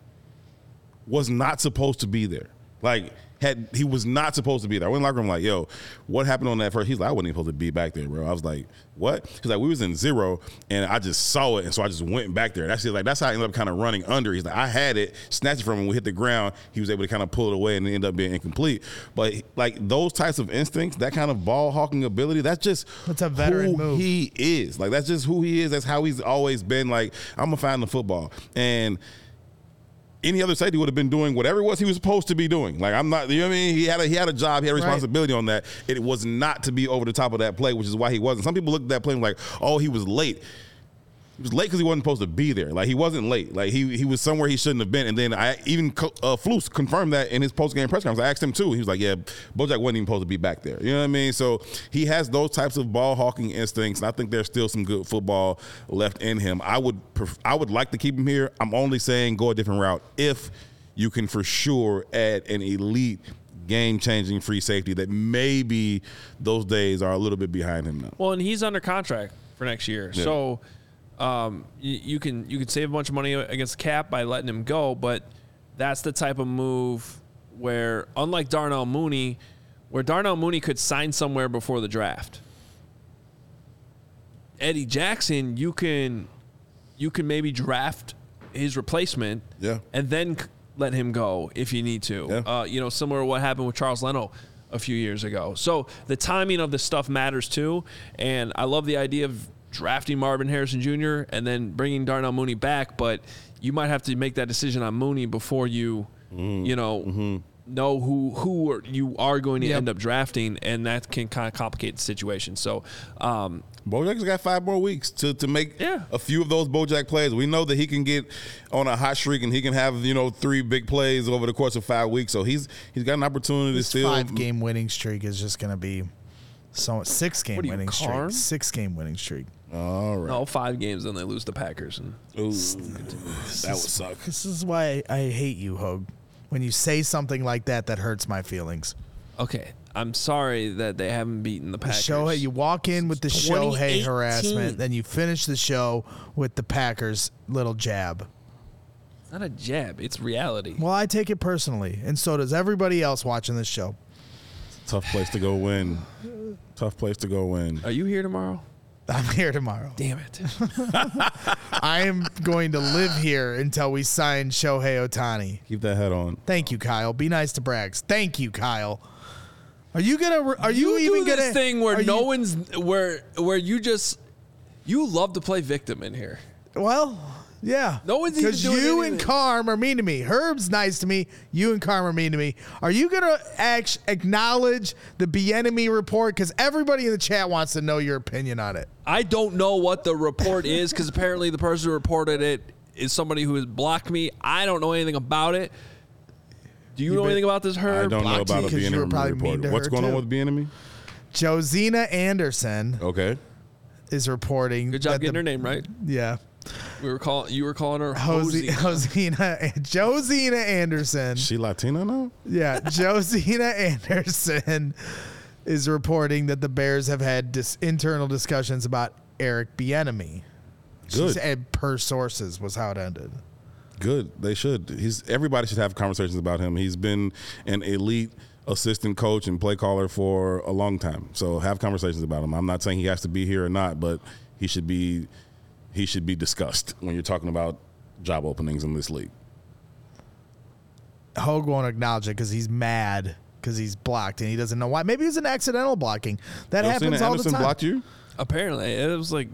was not supposed to be there. Like, had he was not supposed to be there. I went in the locker room like, yo, what happened on that first? He's like, I wasn't even supposed to be back there, bro. I was like, what? He's like, we was in zero, and I just saw it, and so I just went back there. That's like that's how I ended up kind of running under. He's like, I had it, snatched it from him, we hit the ground. He was able to kind of pull it away, and it ended up being incomplete. But, like, those types of instincts, that kind of ball-hawking ability, that's just that's a veteran who move. He is. Like, that's just who he is. That's how he's always been. Like, I'm going to find the football. And any other safety would have been doing whatever it was he was supposed to be doing. Like, I'm not, you know what I mean? He had a, he had a job, he had a responsibility right. on that. It was not to be over the top of that play, which is why he wasn't. Some people looked at that play and were like, oh, he was late. He was late because he wasn't supposed to be there. Like, he wasn't late. Like, he he was somewhere he shouldn't have been. And then I even uh, Flus confirmed that in his post-game press conference. I asked him, too. He was like, yeah, Bojack wasn't even supposed to be back there. You know what I mean? So he has those types of ball-hawking instincts, and I think there's still some good football left in him. I would pref- I would like to keep him here. I'm only saying go a different route if you can for sure add an elite game-changing free safety that maybe those days are a little bit behind him now. Well, and he's under contract for next year. Yeah. So – Um, you, you can you can save a bunch of money against the cap by letting him go, but that's the type of move where, unlike Darnell Mooney, where Darnell Mooney could sign somewhere before the draft, Eddie Jackson, you can you can maybe draft his replacement, yeah, and then let him go if you need to. Yeah. Uh, you know, similar to what happened with Charles Leno a few years ago. So the timing of this stuff matters too, and I love the idea of drafting Marvin Harrison Junior and then bringing Darnell Mooney back, but you might have to make that decision on Mooney before you, mm. you know, mm-hmm. know who who are, you are going to yep. end up drafting, and that can kind of complicate the situation. So, um, Bojack's got five more weeks to to make yeah. a few of those Bojack plays. We know that he can get on a hot streak and he can have, you know, three big plays over the course of five weeks. So he's he's got an opportunity this to still five game winning streak is just going to be so six game winning streak, six game winning streak. All right. No, five games, then they lose the Packers. And Ooh, that would suck. This is why I hate you, Hogue. When you say something like that, that hurts my feelings. Okay. I'm sorry that they haven't beaten the Packers. The Shohei, you walk in with the Shohei harassment, then you finish the show with the Packers' little jab. It's not a jab. It's reality. Well, I take it personally, and so does everybody else watching this show. Tough place to go win. Tough place to go win. Are you here tomorrow? I'm here tomorrow. Damn it. I am going to live here until we sign Shohei Ohtani. Keep that head on. Thank you, Kyle. Be nice to Braggs. Thank you, Kyle. Are you gonna? Are you, you even do this gonna thing where no you, one's where where you just you love to play victim in here? Well, yeah. No one's even doing anything. Because you and Carm are mean to me. Herb's nice to me. You and Carm are mean to me. Are you gonna act, acknowledge the Bieniemy report? Because everybody in the chat wants to know your opinion on it. I don't know what the report is because apparently the person who reported it is somebody who has blocked me. I don't know anything about it. Do you, you know been, anything about this, Herb? I don't know about it. You were probably mean to What's going too? on with Bieniemy? Josina Anderson. Okay. Is reporting. Good job getting the, her name right. Yeah. We were call, You were calling her Josina. Josina. Josina Anderson. She Latina now? Yeah. Josina Anderson is reporting that the Bears have had dis- internal discussions about Eric Bieniemy. Good. She said, per sources was how it ended. Good. They should. He's everybody should have conversations about him. He's been an elite assistant coach and play caller for a long time. So have conversations about him. I'm not saying he has to be here or not, but he should be he should be discussed when you're talking about job openings in this league. Hogue won't acknowledge it because he's mad because he's blocked and he doesn't know why. Maybe it's an accidental blocking. That you happens all Anderson the time. Blocked you? Apparently. It was like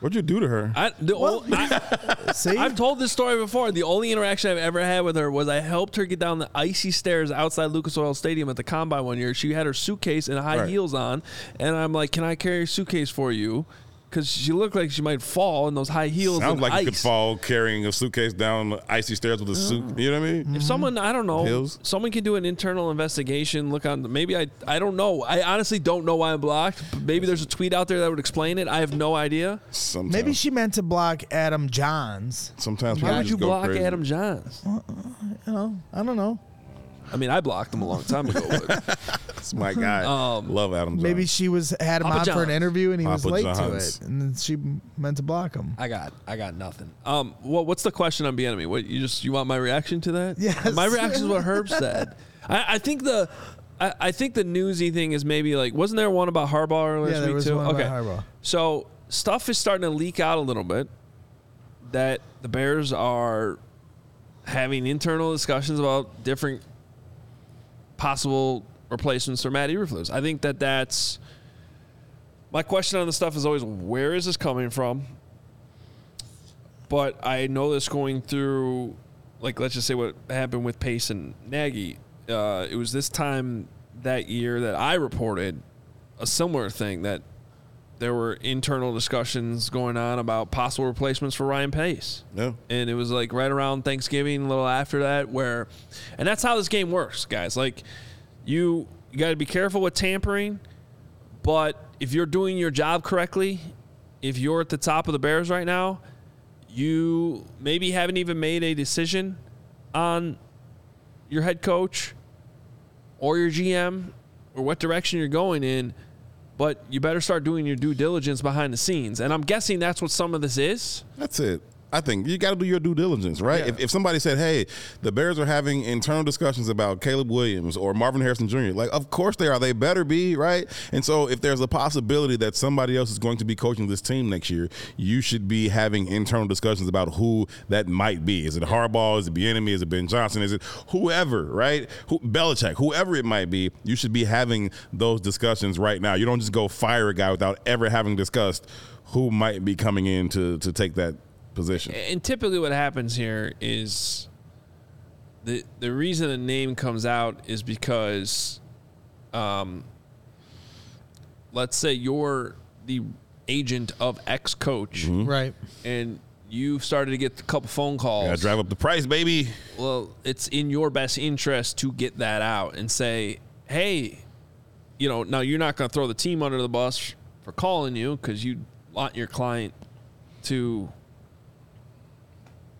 What'd you do to her? I, the well, only, I, see? I've told this story before. The only interaction I've ever had with her was I helped her get down the icy stairs outside Lucas Oil Stadium at the Combine one year. She had her suitcase and high right. heels on, and I'm like, can I carry your suitcase for you? Because she looked like she might fall in those high heels. Sounds like ice. You could fall carrying a suitcase down the icy stairs with a suit. Oh. You know what I mean? If mm-hmm. someone, I don't know, Hills. someone can do an internal investigation. Look on, maybe I, I don't know. I honestly don't know why I'm blocked. Maybe there's a tweet out there that would explain it. I have no idea. Sometimes. Maybe she meant to block Adam Johns. Sometimes why would you block crazy. Adam Johns? Well, you know, I don't know. I mean, I blocked him a long time ago. That's my guy. Um, Love Adam Johns. Maybe she was had him Papa on Johns. for an interview and he Papa was late Johns. to it, and then she meant to block him. I got, I got nothing. Um, well, what's the question on Bieniemy? What you just you want my reaction to that? Yes, my reaction is what Herb said. I, I think the, I, I think the newsy thing is maybe like wasn't there one about Harbaugh earlier yeah, this week was too? One okay, about Harbaugh. So stuff is starting to leak out a little bit that the Bears are having internal discussions about different possible replacements for Matt Eberflus. I think that that's my question on the stuff is always where is this coming from? But I know this going through, like let's just say what happened with Pace and Nagy. Uh, it was this time that year that I reported a similar thing that there were internal discussions going on about possible replacements for Ryan Pace. Yeah. And it was like right around Thanksgiving, a little after that, where, and that's how this game works, guys. Like you, you got to be careful with tampering, but if you're doing your job correctly, if you're at the top of the Bears right now, you maybe haven't even made a decision on your head coach or your G M or what direction you're going in. But you better start doing your due diligence behind the scenes. And I'm guessing that's what some of this is. That's it. I think you got to do your due diligence, right? Yeah. If, if somebody said, hey, the Bears are having internal discussions about Caleb Williams or Marvin Harrison Junior, like, of course they are. They better be, right? And so if there's a possibility that somebody else is going to be coaching this team next year, you should be having internal discussions about who that might be. Is it Harbaugh? Is it Bieniemy? Is it Ben Johnson? Is it whoever, right? Who, Belichick, whoever it might be, you should be having those discussions right now. You don't just go fire a guy without ever having discussed who might be coming in to, to take that position. And typically what happens here is the the reason the name comes out is because um let's say you're the agent of ex coach, mm-hmm. right? And you've started to get a couple phone calls. Gotta drive up the price, baby. Well, it's in your best interest to get that out and say, hey, you know, now you're not going to throw the team under the bus for calling you because you want your client to,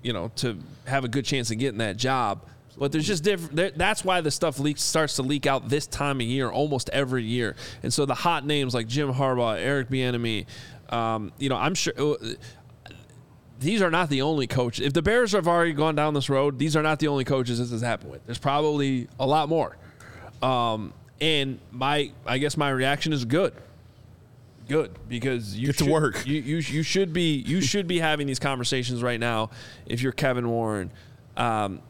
you know, to have a good chance of getting that job. But there's just different. That's why the stuff leaks starts to leak out this time of year, almost every year. And so the hot names like Jim Harbaugh, Eric Bieniemy, um, you know, I'm sure uh, these are not the only coaches. If the Bears have already gone down this road, these are not the only coaches this has happened with. There's probably a lot more. Um, and my, I guess my reaction is good, good because you get should, to work. You you you should be you should be having these conversations right now. If you're Kevin Warren. Um,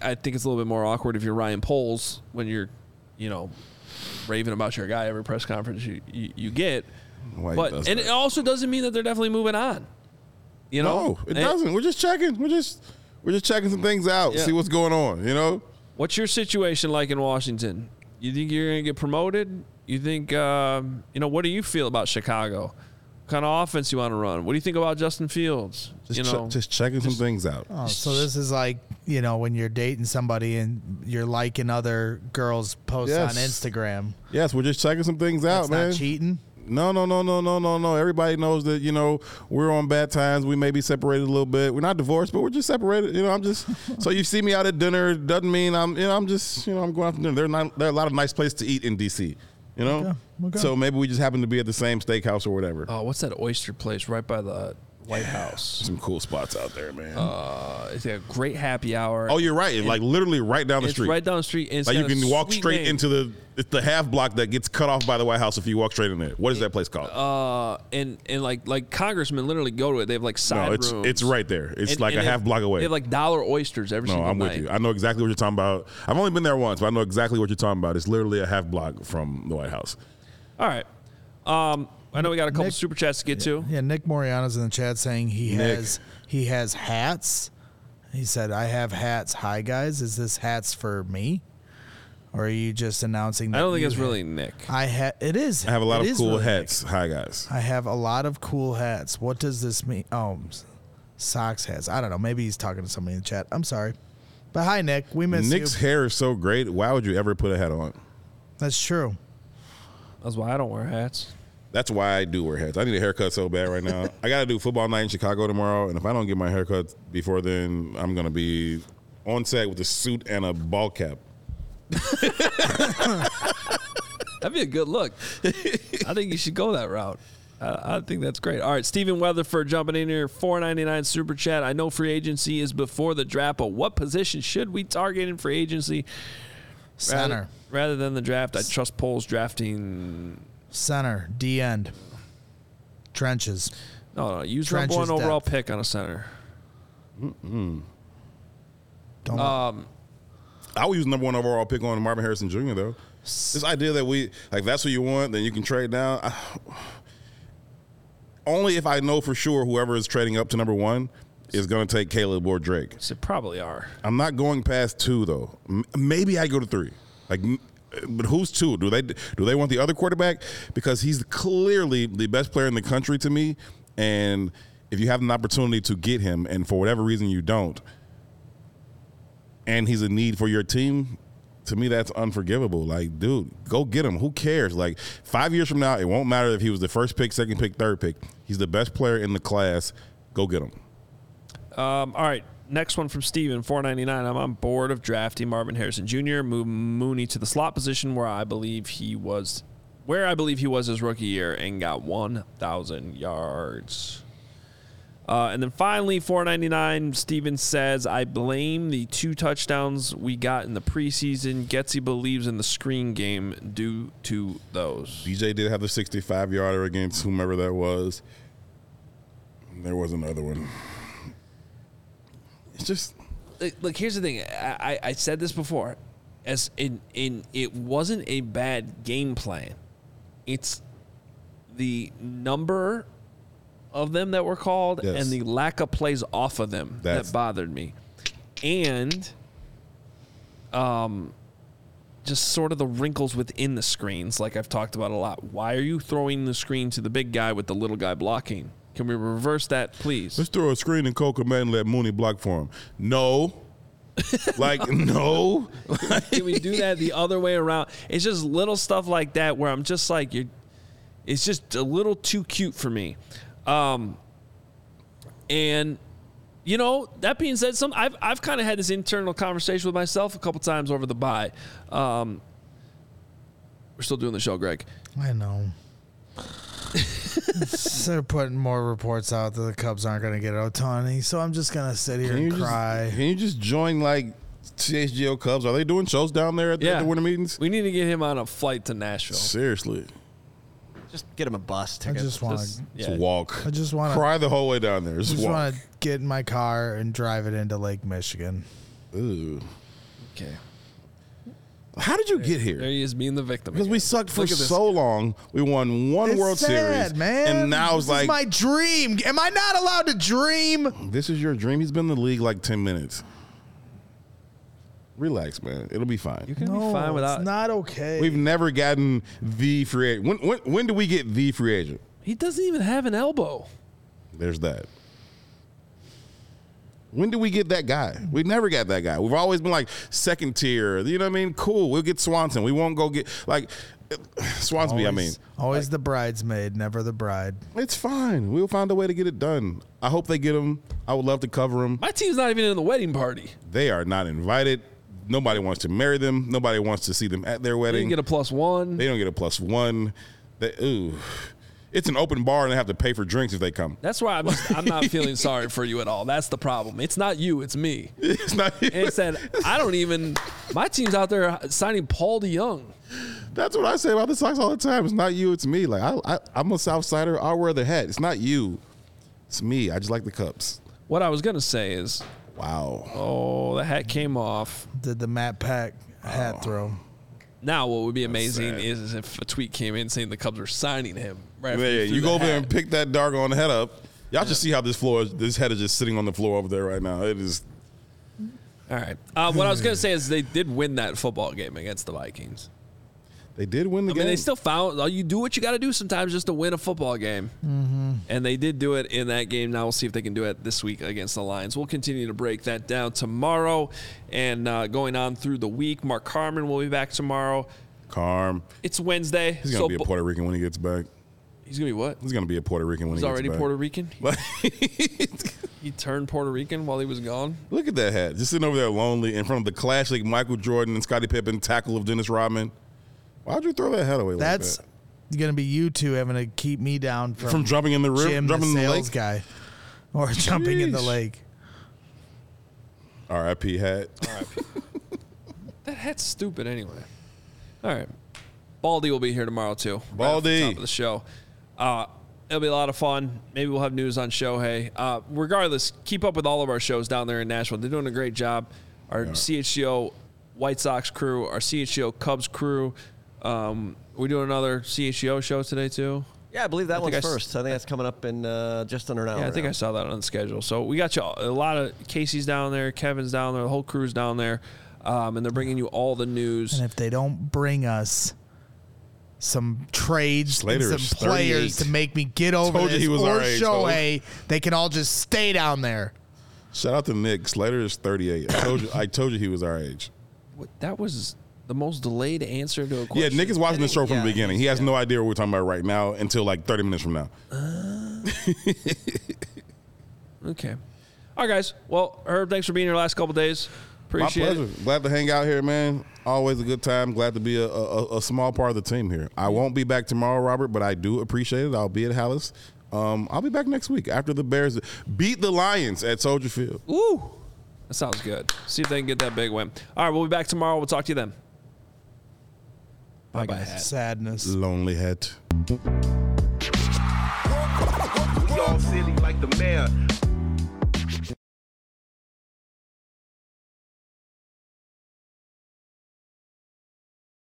I think it's a little bit more awkward if you're Ryan Poles when you're, you know, raving about your guy every press conference you, you, you get. Wait, but And it also doesn't mean that they're definitely moving on. You know? No, it and, doesn't. We're just checking. We're just we're just checking some things out, yeah. see what's going on, you know? What's your situation like in Washington? You think you're going to get promoted? You think, uh, you know, what do you feel about Chicago? Kind of offense you want to run? What do you think about Justin Fields? Just, you know, ch- just checking just, some things out. Oh, so this is like, you know, when you're dating somebody and you're liking other girls' posts yes. on Instagram. Yes, we're just checking some things out, That's man. Not cheating. No, no, no, no, no, no, no. Everybody knows that, you know, we're on bad times. We may be separated a little bit. We're not divorced, but we're just separated. You know, I'm just so you see me out at dinner doesn't mean I'm, you know, I'm just, you know, I'm going out to dinner. There are not, there are a lot of nice places to eat in D C. You know, okay, okay. So maybe we just happen to be at the same steakhouse or whatever. Oh, what's that oyster place right by the White House? Some cool spots out there, man. Uh, it's a great happy hour. Oh, you're right. It's like literally right down the street. It's right down the street. Like you can walk straight name. into the it's the half block that gets cut off by the White House if you walk straight in there. What is it, that place called? Uh, and and like like congressmen literally go to it. They have like side no, it's, rooms. It's right there. It's and, like and a half have, block away. They have like dollar oysters every no, single I'm night. No, I'm with you. I know exactly what you're talking about. I've only been there once, but I know exactly what you're talking about. It's literally a half block from the White House. All right. Um. I know we got a couple Nick, super chats to get yeah, to. Yeah, Nick Moriano's in the chat saying he Nick. has he has hats. He said, "I have hats. Hi guys, is this hats for me, or are you just announcing?" That I don't think it's have, really Nick. I ha- it is. I have a lot it of cool really hats. Nick. Hi guys. I have a lot of cool hats. What does this mean? Oh, socks hats. I don't know. Maybe he's talking to somebody in the chat. I'm sorry, but hi Nick, we miss Nick's you. Nick's hair is so great. Why would you ever put a hat on? That's true. That's why I don't wear hats. That's why I do wear hats. I need a haircut so bad right now. I got to do football night in Chicago tomorrow, and if I don't get my haircut before then, I'm going to be on set with a suit and a ball cap. That'd be a good look. I think you should go that route. I, I think that's great. All right, Stephen Weatherford jumping in here, four ninety-nine super chat. I know free agency is before the draft, but what position should we target in free agency? Center. Rather, rather than the draft, I trust Poles drafting – center, D end, trenches. No, no, use number one depth. Overall pick on a center. Mm-hmm. Don't um, I would use number one overall pick on Marvin Harrison Junior though. This idea that we like that's what you want, then you can trade down. I, only if I know for sure whoever is trading up to number one is going to take Caleb or Drake. So probably are. I'm not going past two though. Maybe I go to three. Like. But who's two? Do they do they want the other quarterback? Because he's clearly the best player in the country to me. And if you have an opportunity to get him, and for whatever reason you don't, and he's a need for your team, to me that's unforgivable. Like, dude, go get him. Who cares? Like, five years from now, it won't matter if he was the first pick, second pick, third pick. He's the best player in the class. Go get him. Um, all right. Next one from Steven, four ninety-nine. I'm on board of drafting Marvin Harrison Junior Move Mooney to the slot position where I believe he was where I believe he was his rookie year and got one thousand yards. Uh, and then finally, four ninety-nine, Steven says, I blame the two touchdowns we got in the preseason. Getsy believes in the screen game due to those. D J did have the sixty-five-yarder against whomever that was. There was another one. It's just look. Here's the thing. I, I said this before. As in, in it wasn't a bad game plan. It's the number of them that were called yes. and the lack of plays off of them That's that bothered me, and um, just sort of the wrinkles within the screens, like I've talked about a lot. Why are you throwing the screen to the big guy with the little guy blocking? Can we reverse that, please? Let's throw a screen in Cole Kmet and let Mooney block for him. No. Like, no. no. Can we do that the other way around? It's just little stuff like that where I'm just like, you're, It's just a little too cute for me. Um, and, you know, that being said, some I've I've kind of had this internal conversation with myself a couple times over the bye. Um, we're still doing the show, Greg. I know. They're putting more reports out that the Cubs aren't going to get Ohtani, so I'm just going to sit here and cry. Just, can you just join, like, C H G O Cubs? Are they doing shows down there at the, yeah. at the winter meetings? We need to get him on a flight to Nashville. Seriously. Just get him a bus ticket. I just want to yeah. walk. I just want to cry the whole way down there. Just I just want to get in my car and drive it into Lake Michigan. Ooh. Okay. How did you there, get here? There he is, being the victim. Because we sucked for so long. We won one it's World sad, Series, man. And now it's like, this is my dream. Am I not allowed to dream? This is your dream. He's been in the league like ten minutes. Relax, man. It'll be fine. You can no, be fine without. It's not okay. We've never gotten the free agent. When, when when do we get the free agent? He doesn't even have an elbow. There's that. When do we get that guy? We never got that guy. We've always been like second tier. You know what I mean? Cool. We'll get Swanson. We won't go get like Swansby. Always, I mean, always like, the bridesmaid, never the bride. It's fine. We'll find a way to get it done. I hope they get him. I would love to cover him. My team's not even in the wedding party. They are not invited. Nobody wants to marry them. Nobody wants to see them at their wedding. They get a plus one. They don't get a plus one. They, ooh, it's an open bar and they have to pay for drinks if they come. That's why I'm, just, I'm not feeling sorry for you at all. That's the problem. It's not you. It's me. It's not you. And it said, I don't even, my team's out there signing Paul DeYoung. That's what I say about the Sox all the time. It's not you. It's me. Like I, I, I'm a Southsider. I'll wear the hat. It's not you. It's me. I just like the Cubs. What I was going to say is, wow. Oh, the hat came off. Did the Matt Pack hat oh. throw. Now what would be amazing is if a tweet came in saying the Cubs were signing him. Right yeah, yeah. You go over there and pick that doggone head up. Y'all yeah. should see how this floor is, this head is just sitting on the floor over there right now. It is. All right. Uh, what I was going to say is they did win that football game against the Vikings. They did win the I game. I mean, they still found – you do what you got to do sometimes just to win a football game. Mm-hmm. And they did do it in that game. Now we'll see if they can do it this week against the Lions. We'll continue to break that down tomorrow and uh, going on through the week. Mark Carmen will be back tomorrow. Carm. It's Wednesday. He's going to so be a Puerto Rican when he gets back. He's going to be what? He's going to be a Puerto Rican when He's he gets back. He's already Puerto Rican? He turned Puerto Rican while he was gone. Look at that hat. Just sitting over there lonely in front of the clash like Michael Jordan and Scottie Pippen tackle of Dennis Rodman. Why'd you throw that head away? That's like that? Gonna be you two having to keep me down from, from jumping in the river, jumping the in the lake, guy, or Jeez. jumping in the lake. R I P hat. R I P That hat's stupid anyway. All right, Baldy will be here tomorrow too. Baldy, right top of the show. Uh, it'll be a lot of fun. Maybe we'll have news on Shohei. Uh, regardless, keep up with all of our shows down there in Nashville. They're doing a great job. Our yeah. C H G O White Sox crew, our C H G O Cubs crew. Um, we doing another C H G O show today too. Yeah, I believe that I one's I first. S- I think that's coming up in uh, just under an hour. Yeah, I think now. I saw that on the schedule. So we got you all, a lot of Casey's down there, Kevin's down there, the whole crew's down there, um, and they're bringing you all the news. And if they don't bring us some trades, Slater and some players to make me get over Told this he was or right, Shohei, they can all just stay down there. Shout out to Nick. Slater is thirty-eight. I told you, I told you he was our age. What, that was. The most delayed answer to a question. Yeah, Nick is watching the show from yeah, the beginning. He has yeah. no idea what we're talking about right now until like thirty minutes from now. Uh, okay. All right, guys. Well, Herb, thanks for being here the last couple of days. Appreciate it. My pleasure. It. Glad to hang out here, man. Always a good time. Glad to be a, a, a small part of the team here. I won't be back tomorrow, Robert, but I do appreciate it. I'll be at Hallis. Um, I'll be back next week after the Bears beat the Lions at Soldier Field. Ooh. That sounds good. See if they can get that big win. All right, we'll be back tomorrow. We'll talk to you then. Bye-bye. Sadness. Lonely head. Long city like the mayor.